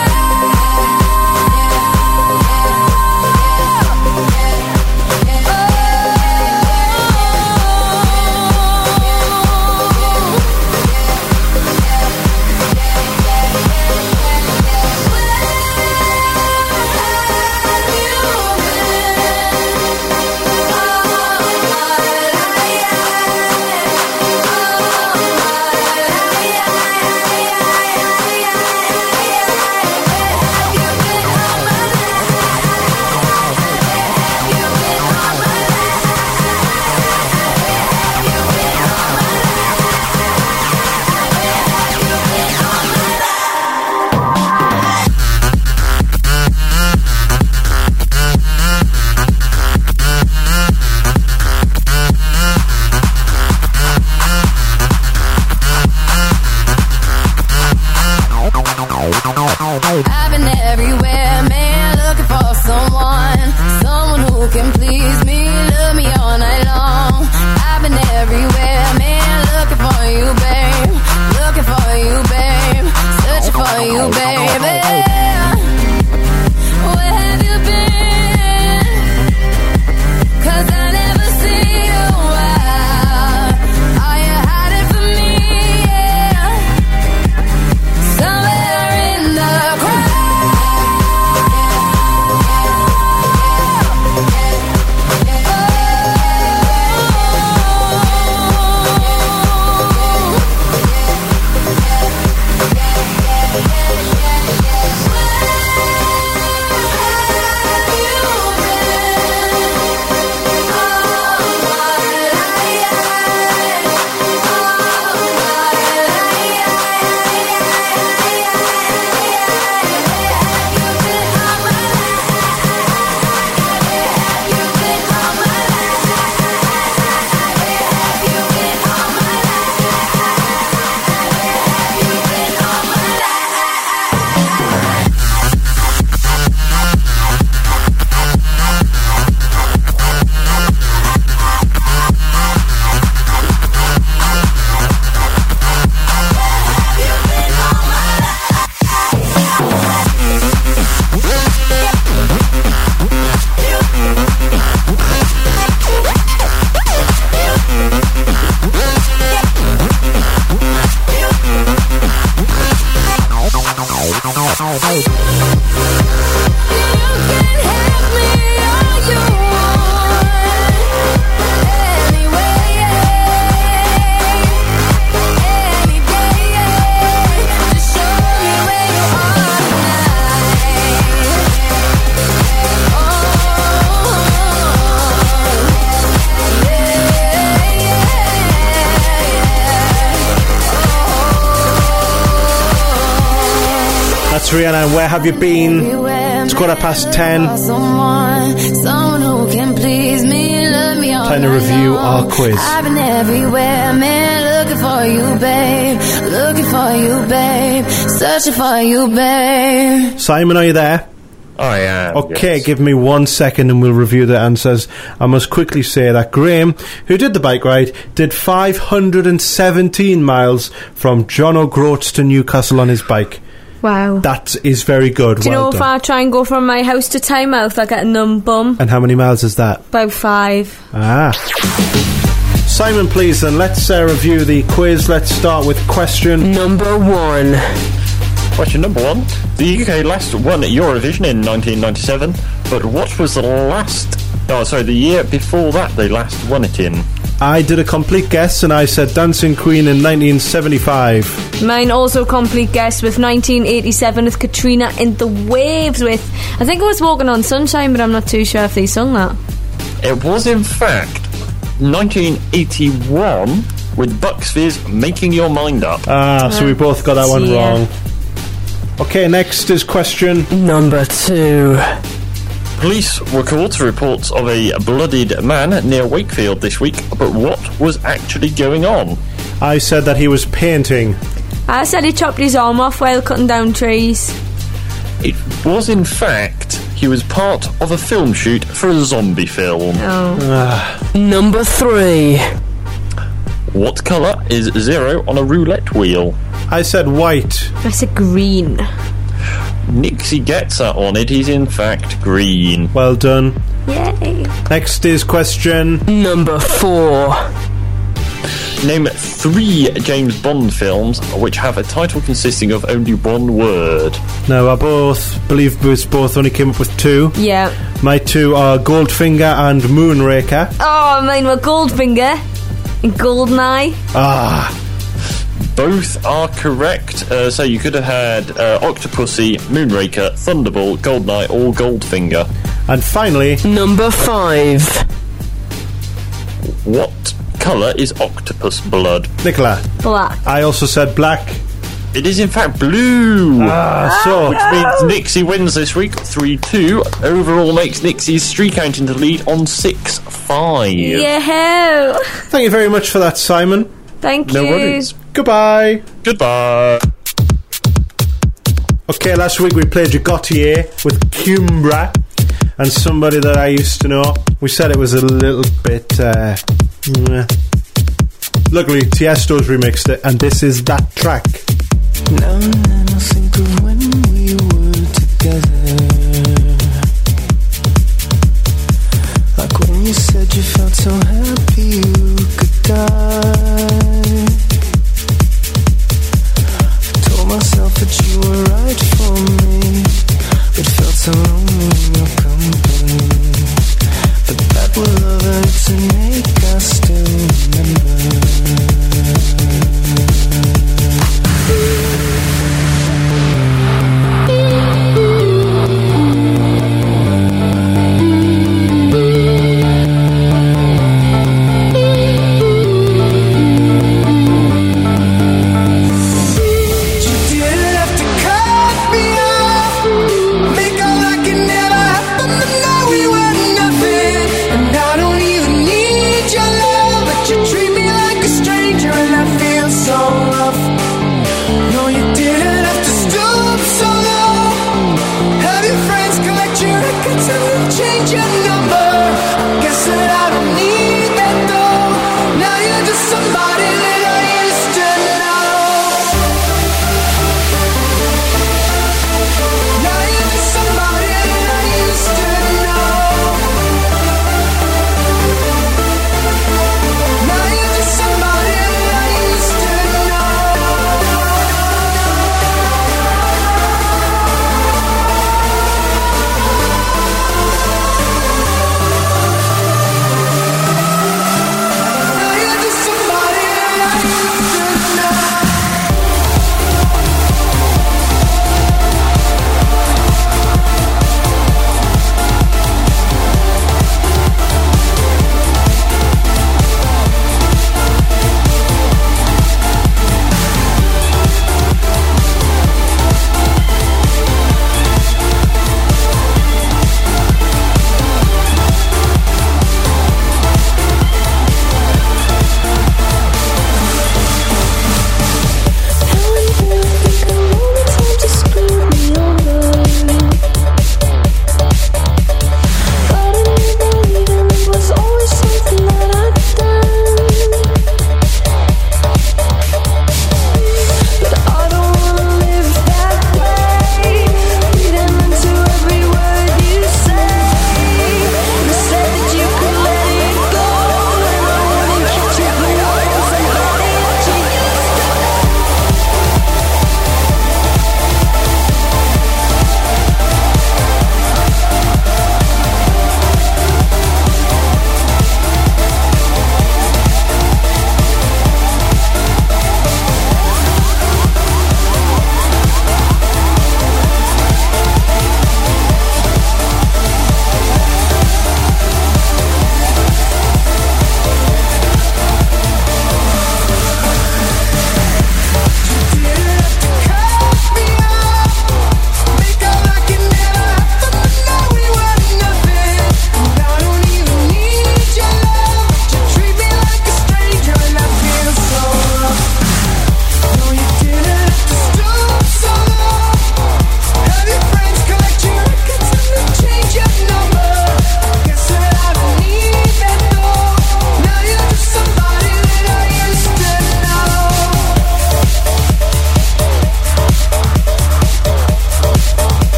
Rihanna, where have you been? It's quarter past ten. Someone, someone who can please me, love me all. Time to review our quiz. I've been everywhere, man, looking for you, babe. Looking for you, babe. Searching for you, babe. Simon, are you there? I am. Okay, yes. Give me one second and we'll review the answers. I must quickly say that Graham, who did the bike ride, did five hundred seventeen miles from John O'Groats to Newcastle on his bike. Wow. That is very good. Do you well know done. If I try and go from my house to Tynemouth, I get a numb bum. And how many miles is that? About five. Ah. Simon, please then, let's uh, review the quiz. Let's start with question number one. Question number one. The U K last won Eurovision in nineteen ninety-seven, but what was the last... Oh, sorry, the year before that they last won it in? I did a complete guess and I said Dancing Queen in nineteen seventy-five. Mine also complete guess with nineteen eighty-seven with Katrina and the Waves with... I think it was Walking on Sunshine, but I'm not too sure if they sung that. It was, in fact, nineteen eighty-one with Bucks Fizz, Making Your Mind Up. Ah, so we both got that one yeah. wrong. Okay, next is question... number two. Police were called to reports of a bloodied man near Wakefield this week, but what was actually going on? I said that he was painting. I said he chopped his arm off while cutting down trees. It was, in fact, he was part of a film shoot for a zombie film. Oh. Uh, number three. What colour is zero on a roulette wheel? I said white. I said green. Nixxi gets that on it. He's, in fact, green. Well done. Yay. Next is question number four. Name three James Bond films which have a title consisting of only one word. No, I both believe Bruce both only came up with two. Yeah. My two are Goldfinger and Moonraker. Oh, mine were Goldfinger and Goldeneye. Ah. Both are correct. Uh, so you could have had uh, Octopussy, Moonraker, Thunderball, Goldeneye or Goldfinger. And finally, number five. What colour is octopus blood? Nicola. Black. I also said black. It is, in fact, blue. Ah, so. Which means Nixxi wins this week, three two. Overall makes Nixxi's three count into the lead on six five. Yeah. Thank you very much for that, Simon. Thank no you. No worries. Goodbye. Goodbye. Okay, last week we played Jugotier with Cumbra. And somebody that I used to know, we said it was a little bit uh, luckily Tiesto's remixed it, and this is that track. Now then I think of when we were together, like when you said you felt so happy you could die. I told myself that you were right for me, but felt so lonely. We'll love it to make us still remember.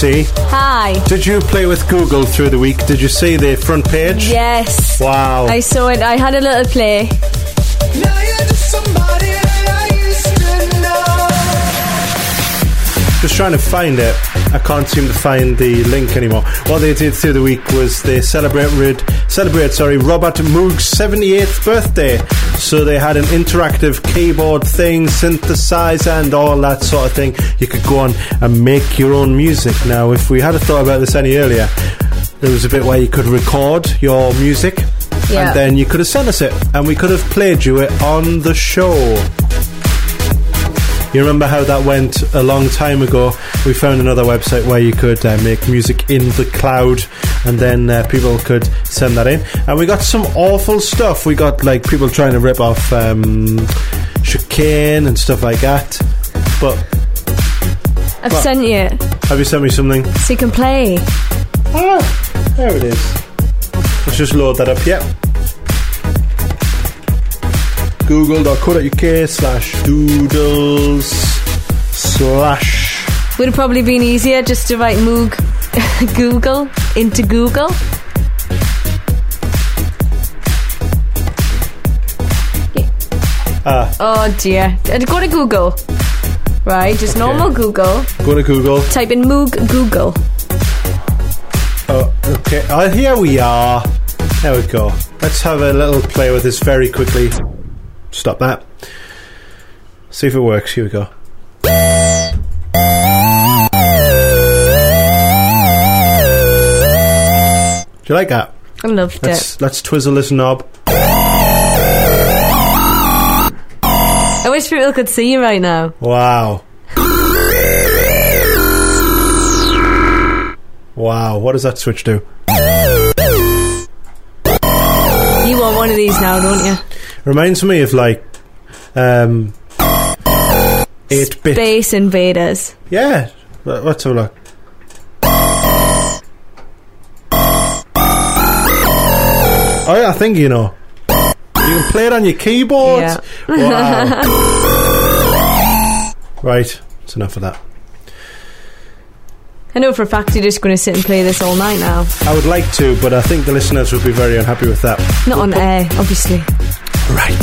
Nixxi. Hi. Did you play with Google through the week? Did you see the front page? Yes. Wow. I saw it. I had a little play. Now you're just somebody I used to know. Just trying to find it. I can't seem to find the link anymore. What they did through the week was they celebrated celebrate, sorry, Robert Moog's seventy-eighth birthday. So they had an interactive keyboard thing, synthesizer and all that sort of thing. You could go on and make your own music. Now, if we had a thought about this any earlier, there was a bit where you could record your music, yeah, and then you could have sent us it and we could have played you it on the show. You remember how that went a long time ago? We found another website where you could uh, make music in the cloud, and then uh, people could send that in. And we got some awful stuff. We got like people trying to rip off um, Chicane and stuff like that. But I've but, sent you it. Have you sent me something? So you can play. Ah, there it is. Let's just load that up. Yep. Google.co.uk slash doodles slash. Would have probably been easier just to write Moog Google into Google. Ah. Oh dear. Go to Google. Right, just okay. Normal Google. Go to Google. Type in Moog Google. Oh, okay. Oh, here we are. There we go. Let's have a little play with this very quickly. Stop that. See if it works. Here we go. Do you like that? I loved let's, it. Let's twizzle this knob. I wish people could see you right now. Wow. Wow. What does that switch do? You want one of these now, don't you? Reminds me of like um, eight-bit Space Invaders. Yeah, let's have a look. Oh yeah, I think you know. You can play it on your keyboard. Yeah. Wow. Right, that's enough of that. I know for a fact you're just going to sit and play this all night now. I would like to, but I think the listeners would be very unhappy with that. Not on air, obviously. Right.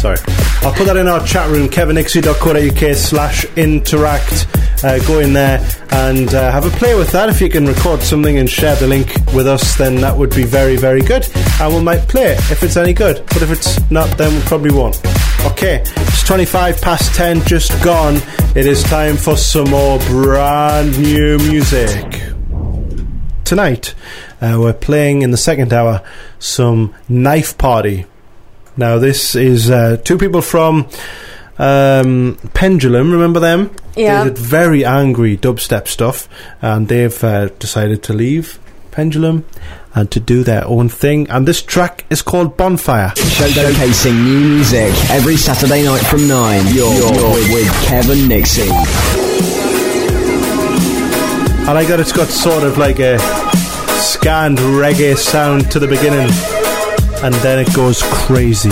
Sorry. I'll put that in our chat room, kevandnixxi.co.uk slash interact. Uh, go in there and uh, have a play with that. If you can record something and share the link with us, then that would be very, very good. And we might play it if it's any good. But if it's not, then we probably won't. Okay, it's twenty-five past ten, just gone. It is time for some more brand new music. Tonight, uh, we're playing in the second hour some Knife Party. Now, this is uh, two people from um, Pendulum. Remember them? Yeah. They did very angry dubstep stuff, and they've uh, decided to leave Pendulum and to do their own thing. And this track is called Bonfire. Showcasing new music every Saturday night from nine. You're, you're, you're with, with Kevin Nixxi. I like that it's got sort of like a scanned reggae sound to the beginning. And then it goes crazy.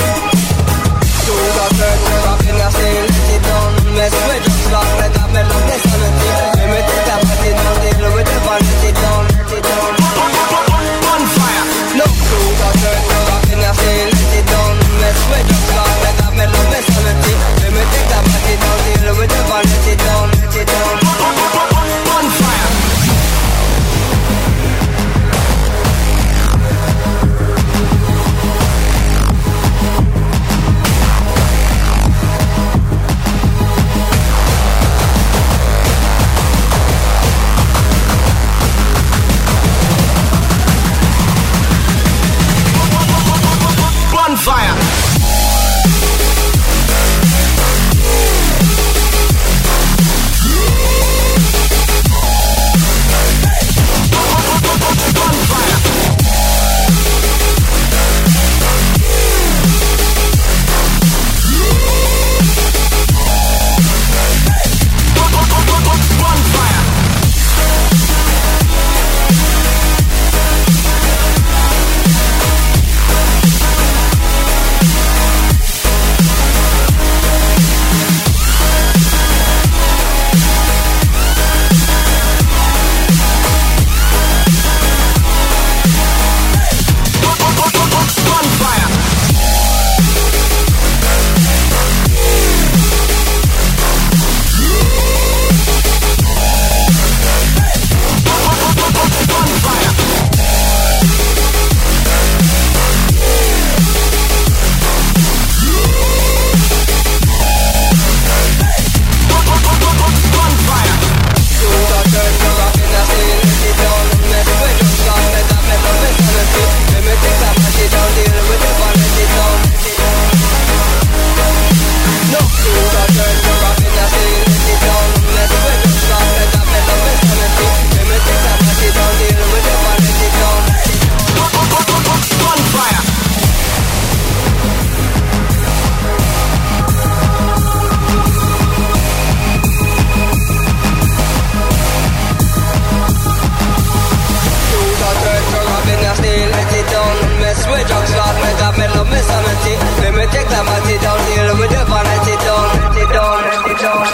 time I sit down, deal with the man, I sit down, sit down, sit down.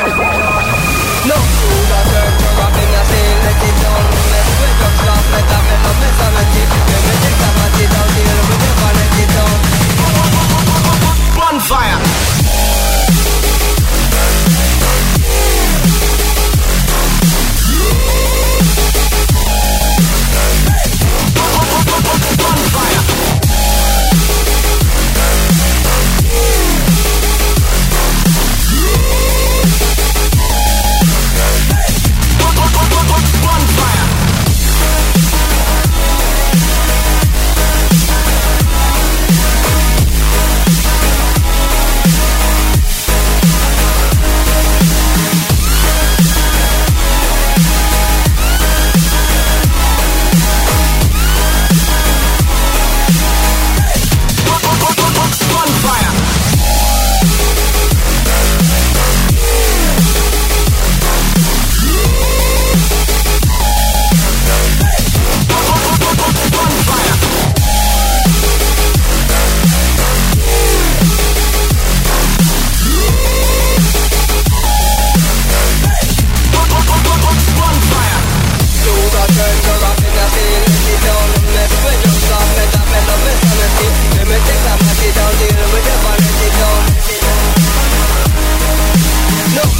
No food or dirt for robbing, I say let it down. Mess with drugs, stop, let that mess up, mess up, let it down. Every time I sit down, deal with the man, I sit down. Bonfire!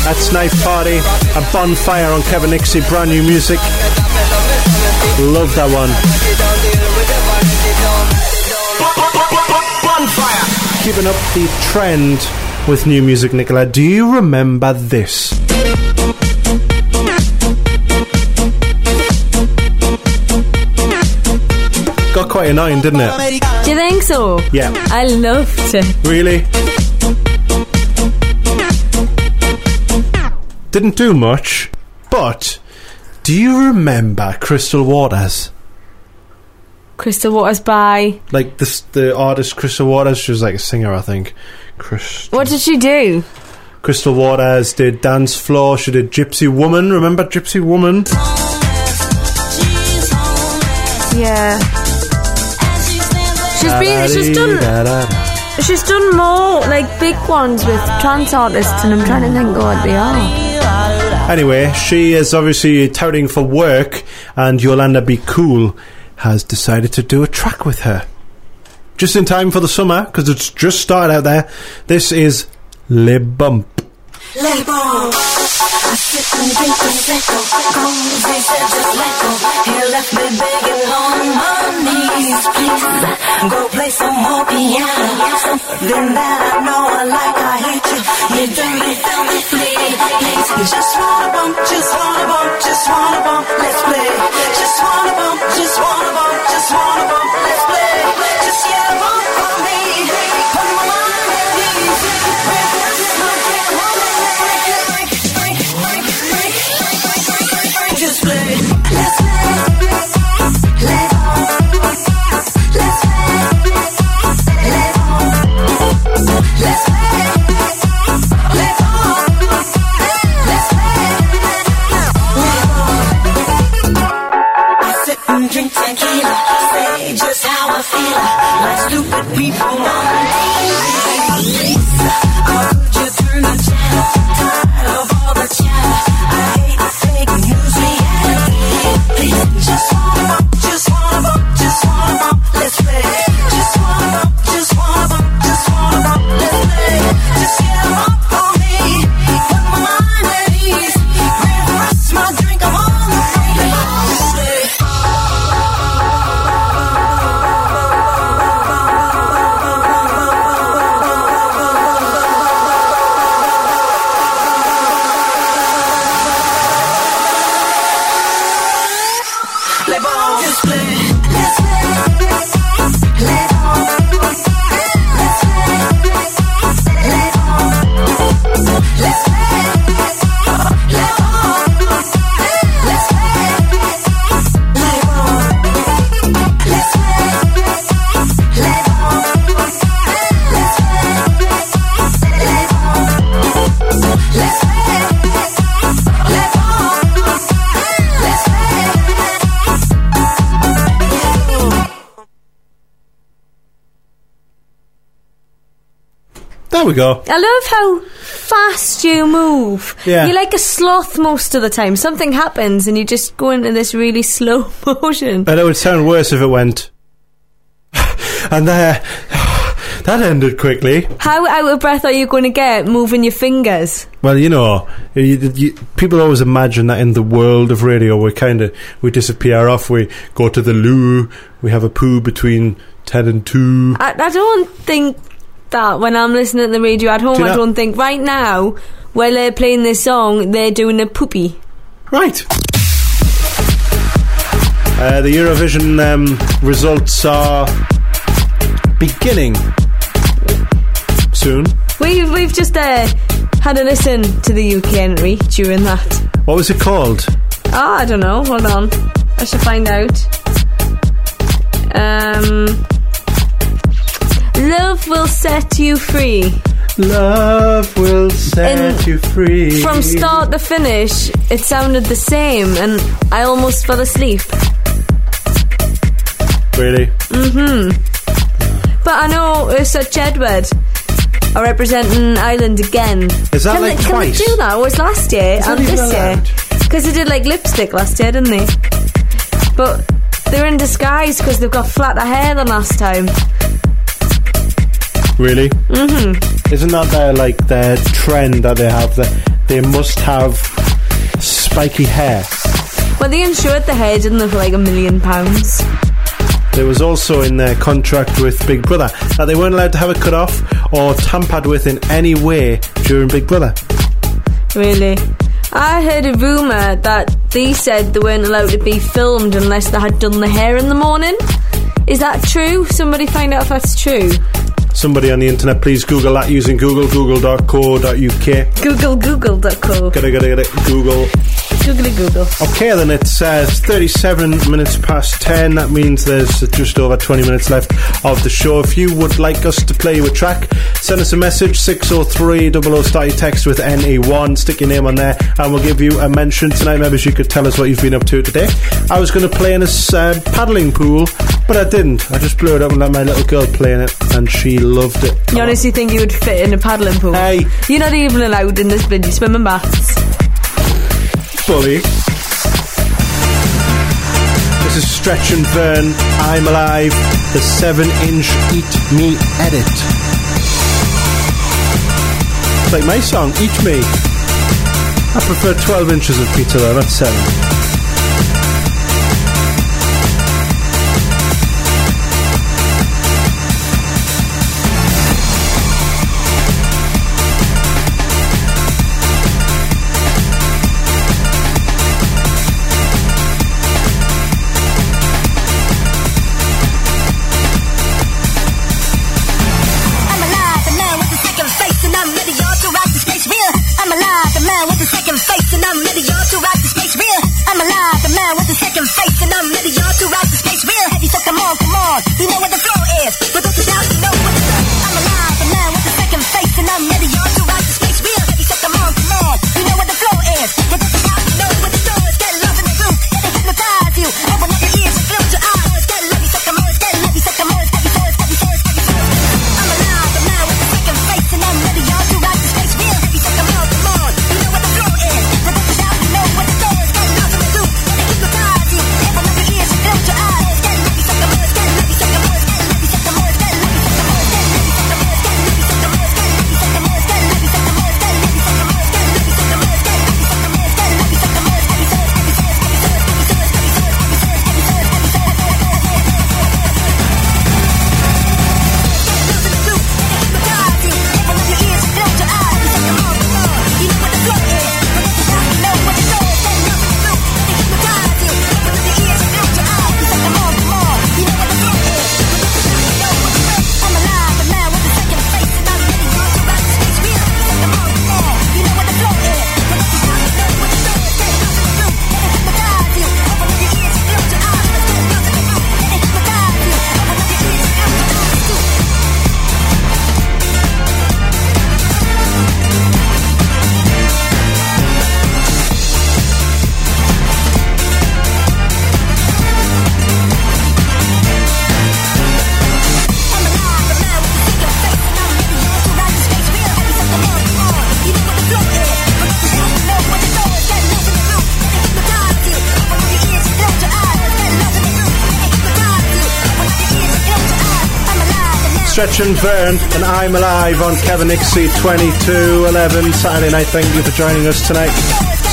That's Knife Party, a bonfire on Kevin Nixon, brand new music. Love that one. Bonfire. Keeping up the trend with new music, Nicola. Do you remember this? Got quite annoying, didn't it? Do you think so? Yeah. I loved it. Really? Didn't do much, but do you remember Crystal Waters? Crystal Waters by... Like, this, the artist Crystal Waters, she was like a singer, I think. Crystal. What did she do? Crystal Waters did Dance Floor, she did Gypsy Woman, remember Gypsy Woman? Yeah. She's been... She's done... She's done more, like, big ones with trance artists, and I'm trying to think what they are. Anyway, she is obviously touting for work, and Yolanda Be Cool has decided to do a track with her. Just in time for the summer, because it's just started out there. This is Le Bump. Le Bump. I sit and drink and let go. They said just let go. He left me begging on my knees. Please, go play some more piano. Something that I know I like, I hate you. You dirty, filthy flea. Just wanna bump, just wanna bump, just wanna bump, let's play. Just wanna bump, just wanna bump, just wanna bump, let's play. Just yeah, bump for me. Put my mind at ease. Break up this monkey, one more. Just play. Let's play. Let's on. Let's play. Let's on. Let's play. Let's on. Drink tequila, say just how I feel. Like stupid people There we go. I love how fast you move. Yeah. You're like a sloth most of the time. Something happens and you just go into this really slow motion. And it would sound worse if it went... and there... That ended quickly. How out of breath are you going to get moving your fingers? Well, you know, you, you, people always imagine that in the world of radio, we kind of we disappear off. We go to the loo. We have a poo between ten and two. I, I don't think that when I'm listening to the radio at home, Do I not? don't think right now while they're playing this song, they're doing a poopy. Right. Uh, the Eurovision um, results are beginning. Soon. We've, we've just uh, had a listen to the U K entry during that. What was it called? Oh, I don't know. Hold on. I should find out. Um, Love Will Set You Free. Love will set and you free. From start to finish, it sounded the same, and I almost fell asleep. Really? Mm-hmm. But I know it's a Jedward. Are representing Ireland again. Is that can like they, twice? Can they do that? It was last year Is and this allowed? year. Because they did like Lipstick last year, didn't they? But they're in disguise because they've got flatter hair than last time. Really? Mm-hmm. Isn't that their like their trend that they have? That they must have spiky hair. Well, they insured the hair, didn't they, for like a million pounds? There was also in their contract with Big Brother that they weren't allowed to have it cut off or tampered with in any way during Big Brother. Really? I heard a rumour that they said they weren't allowed to be filmed unless they had done the hair in the morning. Is that true? Somebody find out if that's true. Somebody on the internet, please Google that using Google, google dot co dot U K. Google, google dot co. Gotta, gotta, gotta, Google. Googly Google. Okay, then it says thirty-seven minutes past ten. That means there's just over twenty minutes left of the show. If you would like us to play you a track, send us a message, six oh three double oh, start your text with N E one, stick your name on there, and we'll give you a mention tonight. Maybe you could tell us what you've been up to today. I was going to play in a uh, paddling pool, but I didn't. I just blew it up and let my little girl play in it, and she loved it. You honestly think you would fit in a paddling pool? Hey. You're not even allowed in this bloody swimming baths. This is Stretch and Burn, I'm Alive, the seven inch Eat Me edit. It's like my song, Eat Me. I prefer twelve inches of pizza though, not seven. Stretch and Burn and I'm Alive on Kevin Nixon twenty-two eleven Saturday night. Thank you for joining us tonight.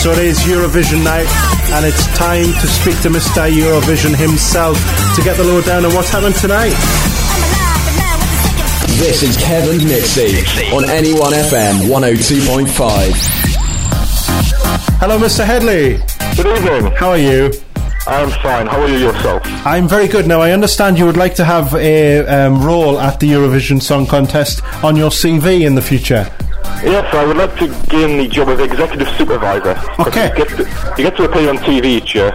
So it is Eurovision night and it's time to speak to Mister Eurovision himself to get the lowdown on what's happened tonight. This is Kevin Nixon on N E one F M one oh two point five. Hello Mister Headley. Good evening. How are you? I'm fine. How are you yourself? I'm very good. Now, I understand you would like to have a um, role at the Eurovision Song Contest on your C V in the future. Yes, I would like to gain the job of executive supervisor. Okay. You get to, you get to appear on T V each year.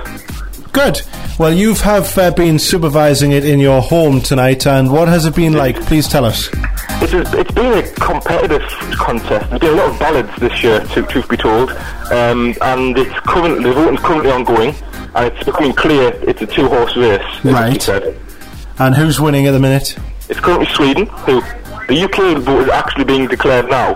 Good. Well, you have uh, been supervising it in your home tonight, and what has it been like? Please tell us. It's, a, it's been a competitive contest. There's been a lot of ballads this year, to, truth be told, um, and it's currently, the voting's currently ongoing. And it's becoming clear it's a two-horse race. Right. And who's winning at the minute? It's currently Sweden, who the U K vote is actually being declared now.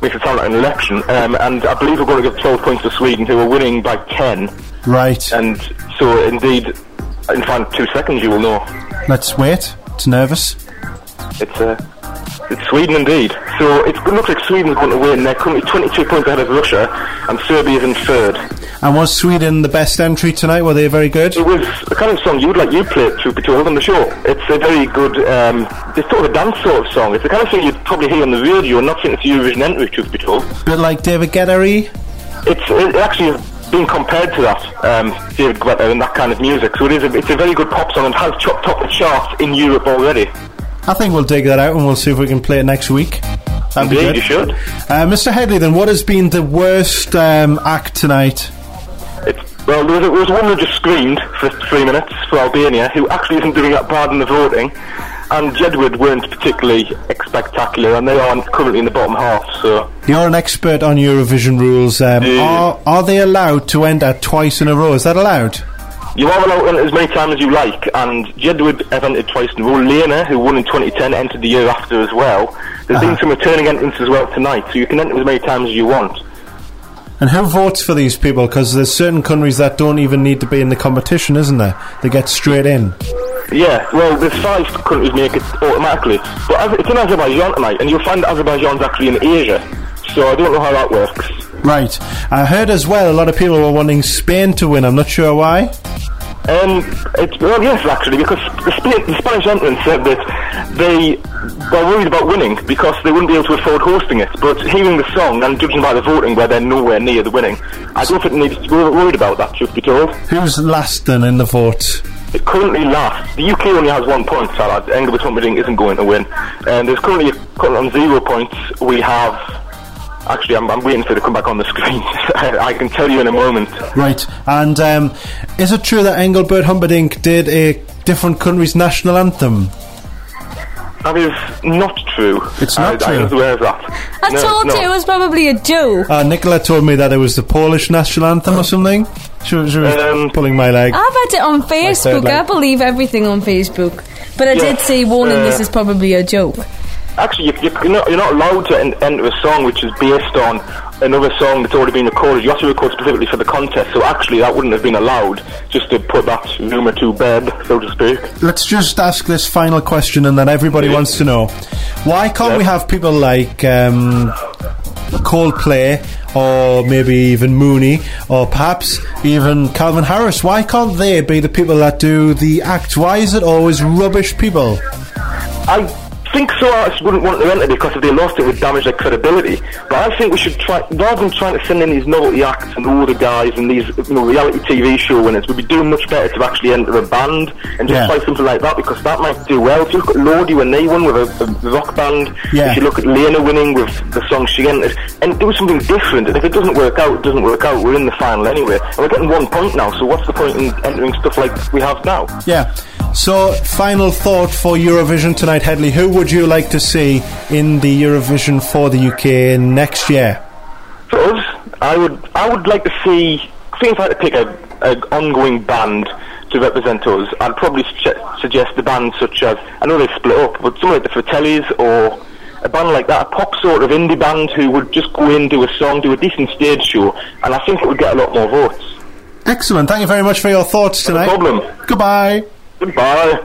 Makes it sound like an election. Um, and I believe we're going to give twelve points to Sweden, who are winning by ten. Right. And so, indeed, in fact, two seconds you will know. Let's wait. It's nervous. It's uh, it's Sweden, indeed. So it looks like Sweden's going to win. They're currently twenty-two points ahead of Russia, and Serbia's in third. And was Sweden the best entry tonight? Were they very good? It was the kind of song you would like you play, to be told, on the show. It's a very good, um, it's sort of a dance sort of song. It's the kind of thing you'd probably hear on the radio and not think it's a Eurovision entry, to be told. A bit like David Guetta-y? It's it actually been compared to that, um, David Guetta and that kind of music. So it is a, it's a very good pop song and has chopped top the charts in Europe already. I think we'll dig that out and we'll see if we can play it next week. That'd be good. You should. Uh, Mister Headley, then, what has been the worst um, act tonight? Well, there was, a, there was one who just screamed for three minutes for Albania, who actually isn't doing that bad in the voting, and Jedward weren't particularly spectacular, and they aren't currently in the bottom half, so... You're an expert on Eurovision rules. Um, yeah. are, are they allowed to enter twice in a row? Is that allowed? You are allowed to enter as many times as you like, and Jedward have entered twice in a row. Lena, who won in twenty ten, entered the year after as well. There's uh-huh. been some returning entrants as well tonight, so you can enter as many times as you want. And who votes for these people? Because there's certain countries that don't even need to be in the competition, isn't there? They get straight in. Yeah, well, there's five countries make it automatically. But it's in Azerbaijan tonight, and you'll find that Azerbaijan's actually in Asia. So I don't know how that works. Right. I heard as well a lot of people were wanting Spain to win. I'm not sure why. Um, it's, well, yes, actually, because the, Sp- the Spanish entrants said that they were worried about winning because they wouldn't be able to afford hosting it. But hearing the song and judging by the voting, where they're nowhere near the winning, I don't think they were worried about that, truth be told. Who's last then in the vote? It currently last. The U K only has one point, so Engelbert Humperdinck isn't going to win. And there's currently on zero points. We have. Actually, I'm, I'm waiting for it to come back on the screen. I can tell you in a moment. Right. And um, is it true that Engelbert Humperdinck did a different country's national anthem? That is not true. It's not I, true. I was aware of that. I no, told you no. It was probably a joke. Uh, Nicola told me that it was the Polish national anthem or something. She was, she was um, pulling my leg. I've had it on Facebook. I believe everything on Facebook. But I yes, did say, warning, uh, this is probably a joke. Actually, you're not, you're not allowed to enter a song which is based on another song that's already been recorded. You have to record specifically for the contest, so actually that wouldn't have been allowed, just to put that rumour to bed, so to speak. Let's just ask this final question, and then everybody yeah. wants to know. Why can't yeah. we have people like um, Coldplay, or maybe even Mooney, or perhaps even Calvin Harris? Why can't they be the people that do the act? Why is it always rubbish people? I... I think so artists wouldn't want to enter because if they lost it would damage their credibility. But I think we should try, rather than trying to send in these novelty acts and all the guys and these you know, reality T V show winners, we'd be doing much better to actually enter a band and just yeah. play something like that because that might do well. If you look at Lordi when they won with a, a rock band, yeah. if you look at Lena winning with the song she entered, and do something different. And if it doesn't work out, it doesn't work out. We're in the final anyway. And we're getting one point now, so what's the point in entering stuff like we have now? Yeah. So, final thought for Eurovision tonight, Headley. Who would you like to see in the Eurovision for the U K next year? For us, I would, I would like to see... I think if I had to pick an ongoing band to represent us, I'd probably su- suggest a band such as... I know they split up, but something like the Fratellis or a band like that, a pop sort of indie band who would just go in, do a song, do a decent stage show, and I think it would get a lot more votes. Excellent. Thank you very much for your thoughts tonight. No problem. Goodbye. Goodbye.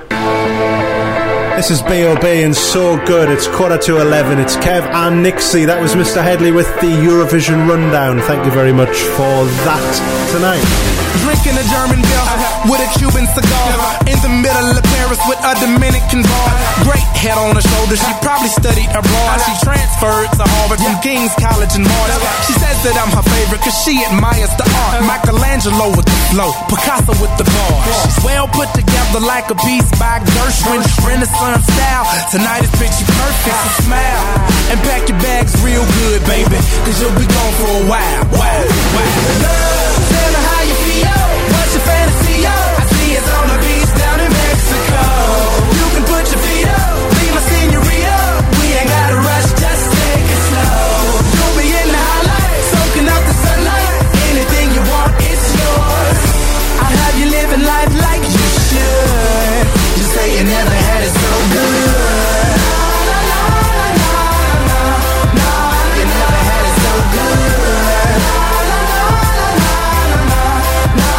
This is B O B and So Good. It's quarter to eleven. It's Kev and Nixie. That was Mister Headley with the Eurovision Rundown. Thank you very much for that tonight. Drinking a German beer uh-huh. with a Cuban cigar uh-huh. in the middle of Paris with a Dominican bar. Uh-huh. Great head on her shoulders. She probably studied abroad. Uh-huh. She transferred to Harvard yeah. from King's College in March. Uh-huh. She says that I'm her favorite because she admires the art. Uh-huh. Michelangelo with the flow, Picasso with the bars. Yeah. She's well put together like a piece by Gershwin. Renaissance style. Tonight is picture perfect. So smile and pack your bags real good, baby, cause you'll be gone for a while. Wow, wow. Love, tell me how you feel. What's your fantasy? Oh, I see it's on the beach down in Mexico. You can put your feet up, be my senorita. We ain't gotta rush, just take it slow. You'll be in the highlight, soaking up the sunlight. Anything you want, it's yours. I'll have you living life like you should. You say you never had it so good. La la la la la la. You never had it so good. La la la la la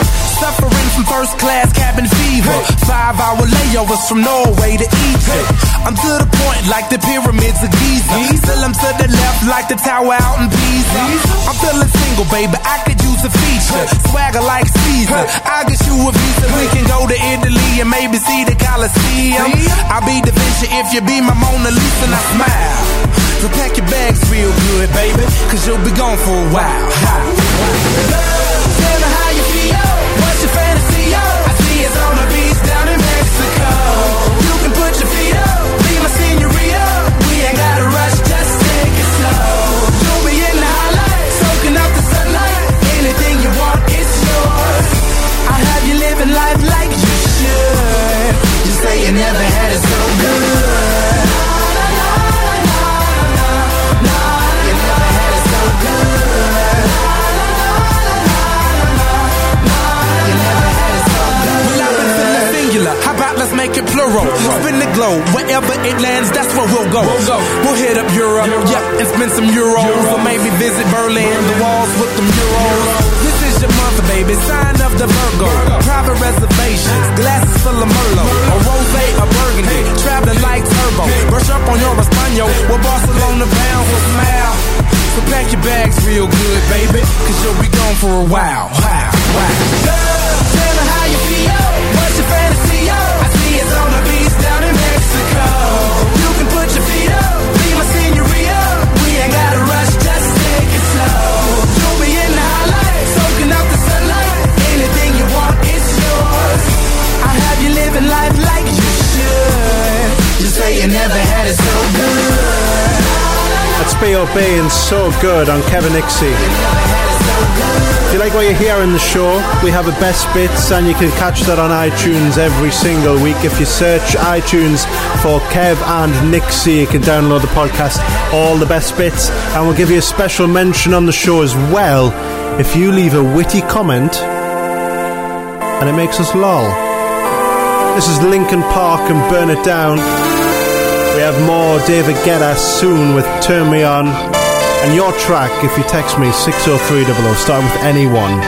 la. Suffering from first class cabin fever. Five hour layovers from Norway to Egypt. I'm to the point like the pyramids of Giza. Still I'm to the left like the tower out in Pisa. I'm feeling single, baby. I could use a feature. Swagger like Caesar. I'll get you a visa. We can go to Italy and maybe see the Colosseum. I'll be Da Vinci if you be my Mona Lisa and I smile. So pack your bags real good, baby, cause you'll be gone for a while. Hi. Love, tell me how you feel. What's your fantasy? Oh, I see it's on the beach down in Mexico. You can put your feet up, be my senorita. We ain't gotta rush, just take it slow. You'll be in the highlight, soaking up the sunlight. Anything you want, it's yours. I'll have you living life like you should. You say you never had it so good. La la la la la la. You never had it so good. La la la la la la. You never had it so good. Well, I've been feeling singular. How about let's make it plural? Spin the globe, wherever it lands, that's where we'll go. We'll, go. We'll hit up Europe, Europe, yeah, and spend some euros, euros. Or maybe visit Berlin, Berlin, the walls with them euros. Euros. This is your month, baby, sign of the Virgo. Virgo. Private reservations, glasses full of Merlot, Merlot. A rosé, a burgundy, hey. Traveling like turbo. Hey. Brush up on your Espanol, hey. With Barcelona bound, with we'll smile. So pack your bags real good, baby, cause you'll be gone for a while. Wow, wow. Love, tell me how you feel. What's your fantasy? It's on the beach down in Mexico. You can put your feet up, be my senorita. We ain't gotta rush, just take it slow. You'll be in the highlight, soaking up the sunlight. Anything you want, it's yours. I'll have you living life like you should. You say you never had it so good. That's B O B and So Good on Kevin Nixon. If you like what you hear in the show, we have a best bits and you can catch that on iTunes every single week. If you search iTunes for Kev and Nixie, you can download the podcast, all the best bits, and we'll give you a special mention on the show as well if you leave a witty comment and it makes us lol. This is Linkin Park and Burn It Down. We have more David Guetta soon with Turn Me On. And your track, if you text me, six oh three double oh, starting with N E one.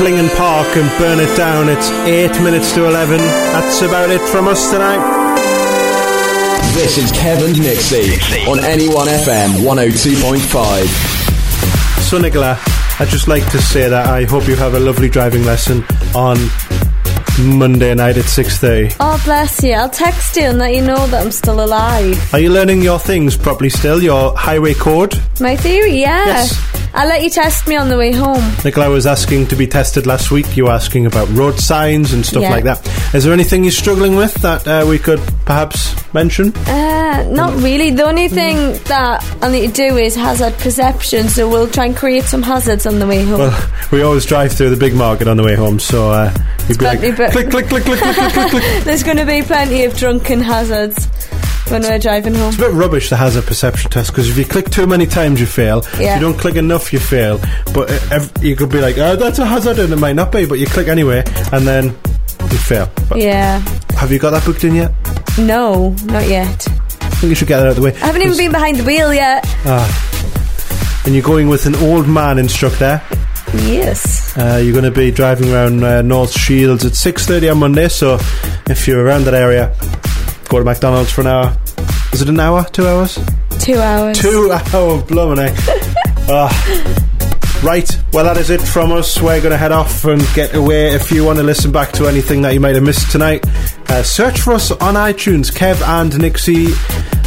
Slingen Park and burn it down. It's eight minutes to eleven. That's about it from us tonight. This is Kevin Nixon on N E one F M one oh two point five. So Nicola, I'd just like to say that I hope you have a lovely driving lesson on Monday night at six thirty. Oh, bless you. I'll text you and let you know that I'm still alive. Are you learning your things properly still? Your highway code? My theory, yeah. Yes. I'll let you test me on the way home. Nicola was asking to be tested last week. You were asking about road signs and stuff yeah. like that. Is there anything you're struggling with that uh, we could perhaps mention? Uh, not really. The only thing mm. that I need to do is hazard perception, so we'll try and create some hazards on the way home. Well, we always drive through the big market on the way home, so uh, you'd be like, but click, click, click, click, click, click, click, click. There's going to be plenty of drunken hazards when we're driving home. It's a bit rubbish, the hazard perception test, because if you click too many times, you fail. Yeah. If you don't click enough, you fail. But uh, ev- you could be like, oh, that's a hazard, and it might not be, but you click anyway, and then you fail. But yeah. Have you got that booked in yet? No, not yet. I think you should get that out of the way. I haven't even been behind the wheel yet. Ah. And you're going with an old man instructor. Yes. Uh, you're going to be driving around uh, North Shields at six thirty on Monday, so if you're around that area, go to McDonald's for an hour. Is it an hour? Two hours? Two hours. Two hour blimey. Ah. Right, well that is it from us. We're going to head off and get away. If you want to listen back to anything that you might have missed tonight, uh, search for us on iTunes, Kev and Nixie.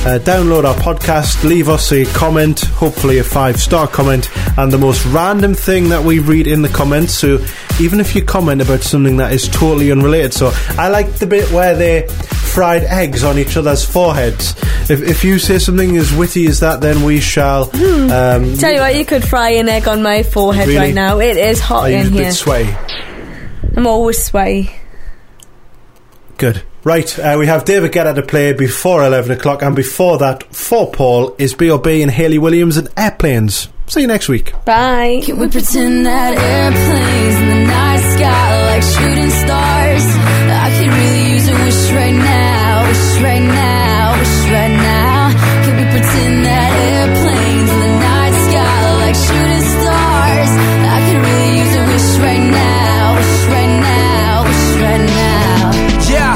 Uh, download our podcast, leave us a comment, hopefully a five-star comment, and the most random thing that we read in the comments. So even if you comment about something that is totally unrelated, so I like the bit where they fried eggs on each other's foreheads. If, if you say something as witty as that, then we shall... Hmm. Um, Tell you what, you could fry an egg on my forehead really? Right now. It is hot Are in here. Are you a bit sway? I'm always sway. Good. Right, uh, we have David Guetta to play before eleven o'clock, and before that, for Paul, is B O B and Hayley Williams and Airplanes. See you next week. Bye. Can we pretend that airplanes in the night sky like shooting stars? I could really use a wish right now, wish right now, wish right now. Can we pretend that airplanes in the night sky like shooting stars? I could really use a wish right now, wish right now, wish right now. Yeah.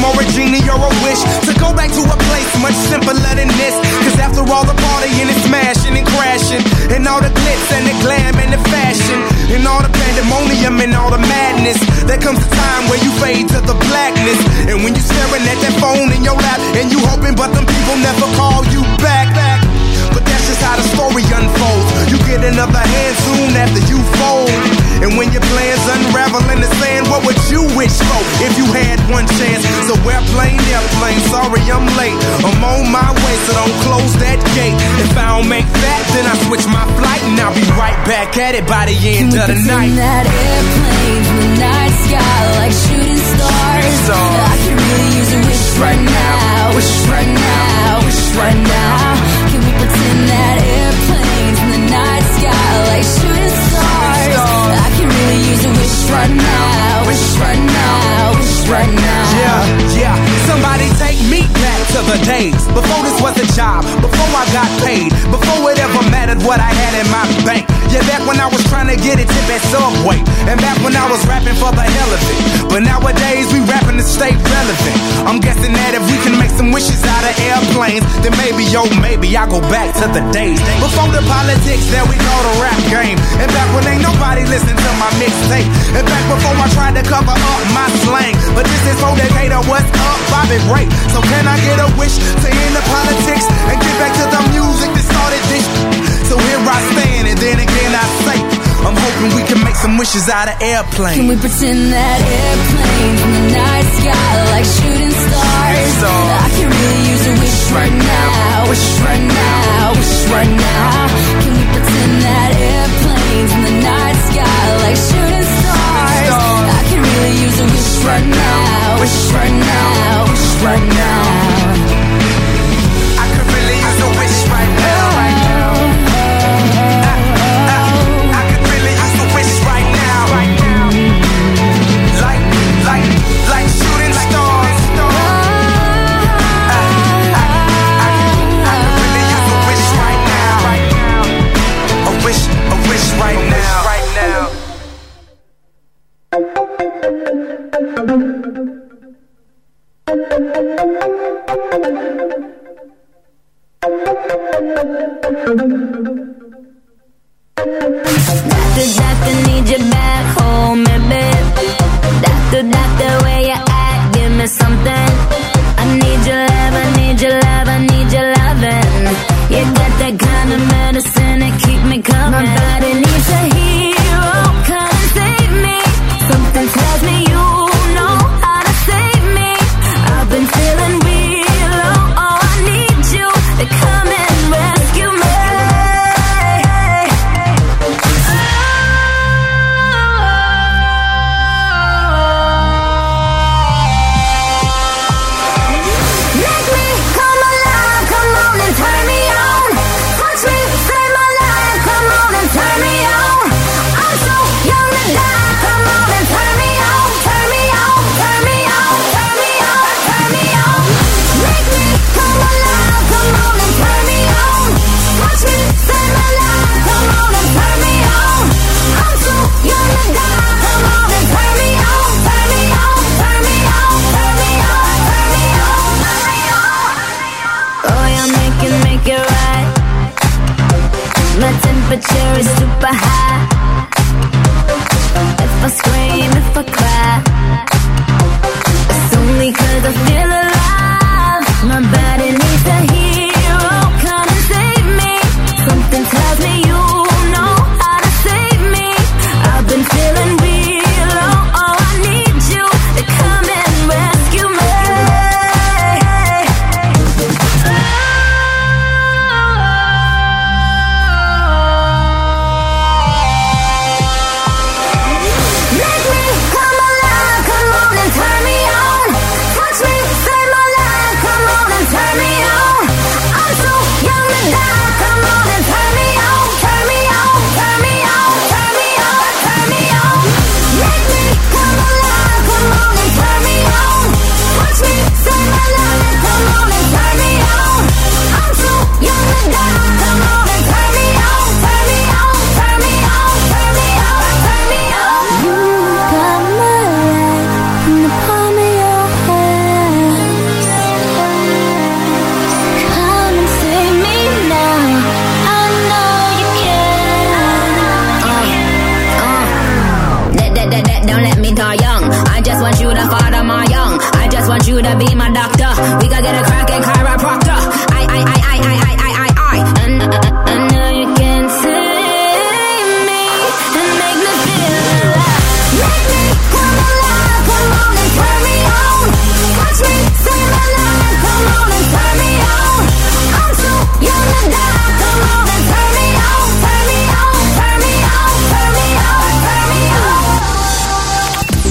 Or a genie or a wish to go back to a place much simpler than this. Cause after all the partying and smashing and crashing, and all the glitz and the glam and the fashion, and all the pandemonium and all the madness, there comes a time where you fade to the blackness. And when you're staring at that phone in your lap, and you hoping but them people never call you back. But that's just how the story unfolds. You get another hand soon after you fold. And when your plans unravel in the sand, what would you wish for if you had one chance? So airplane, airplane, sorry I'm late. I'm on my way, so don't close that gate. If I don't make that, then I switch my flight, and I'll be right back at it by the end of the night. Can we pretend that airplanes in the night sky like shooting stars? I can really use a wish right now, wish right now, wish right now. Can we pretend that airplanes in the night sky like shooting stars? I can really use a wish right now, wish right now, wish right now. Yeah, yeah. Somebody take me back to the days before this was a job, before I got paid, before it ever mattered what I had in my bank. Yeah, back when I was trying to get a tip at Subway, and back when I was rapping for the hell of it. But nowadays we rapping to stay relevant. I'm guessing that if we can make some wishes out of airplanes, then maybe, yo, maybe I'll go back to the days before the politics that we call the rap game, and back when ain't nobody listening to my mixtape, and back before I tried to cover up my slang. But this is for Decatur, what's up, Bobby Ray? So can I get a wish to end the politics and get back to the music that started this? So here I stand, and then again I say, I'm hoping we can make some wishes out of airplanes. Can we pretend that airplanes in the night sky like shooting stars? I can really use a wish right now, wish right now, wish right now. Can we pretend that airplanes in the night sky like shooting stars? I can really use a wish right now, wish right now, wish right now. I could really use a wish right now, right now. I, I, I could really use a wish right now, right now. Like, like, like shooting stars. I, I, I, I could really use a wish right now, right now. A wish, a wish right now. Right now. sweet or young. I just want you to father my young. I just want you to be my doctor. We gotta get a crackin' chiropractor. I, I, I, I, I, I, I, I, I. And I, I know you can save me and make me feel alive. Make me come alive, come on and turn me on. Watch me save my life, come on and turn me on. I'm too young to die, come on and turn me on, turn me on, turn me on, turn me on, turn me on.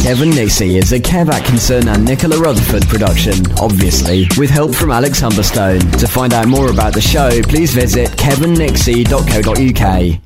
Kevin Nixon is a Kev Atkinson and Nicola Rutherford production, obviously, with help from Alex Humberstone. To find out more about the show, please visit kevandnixxi dot co dot U K.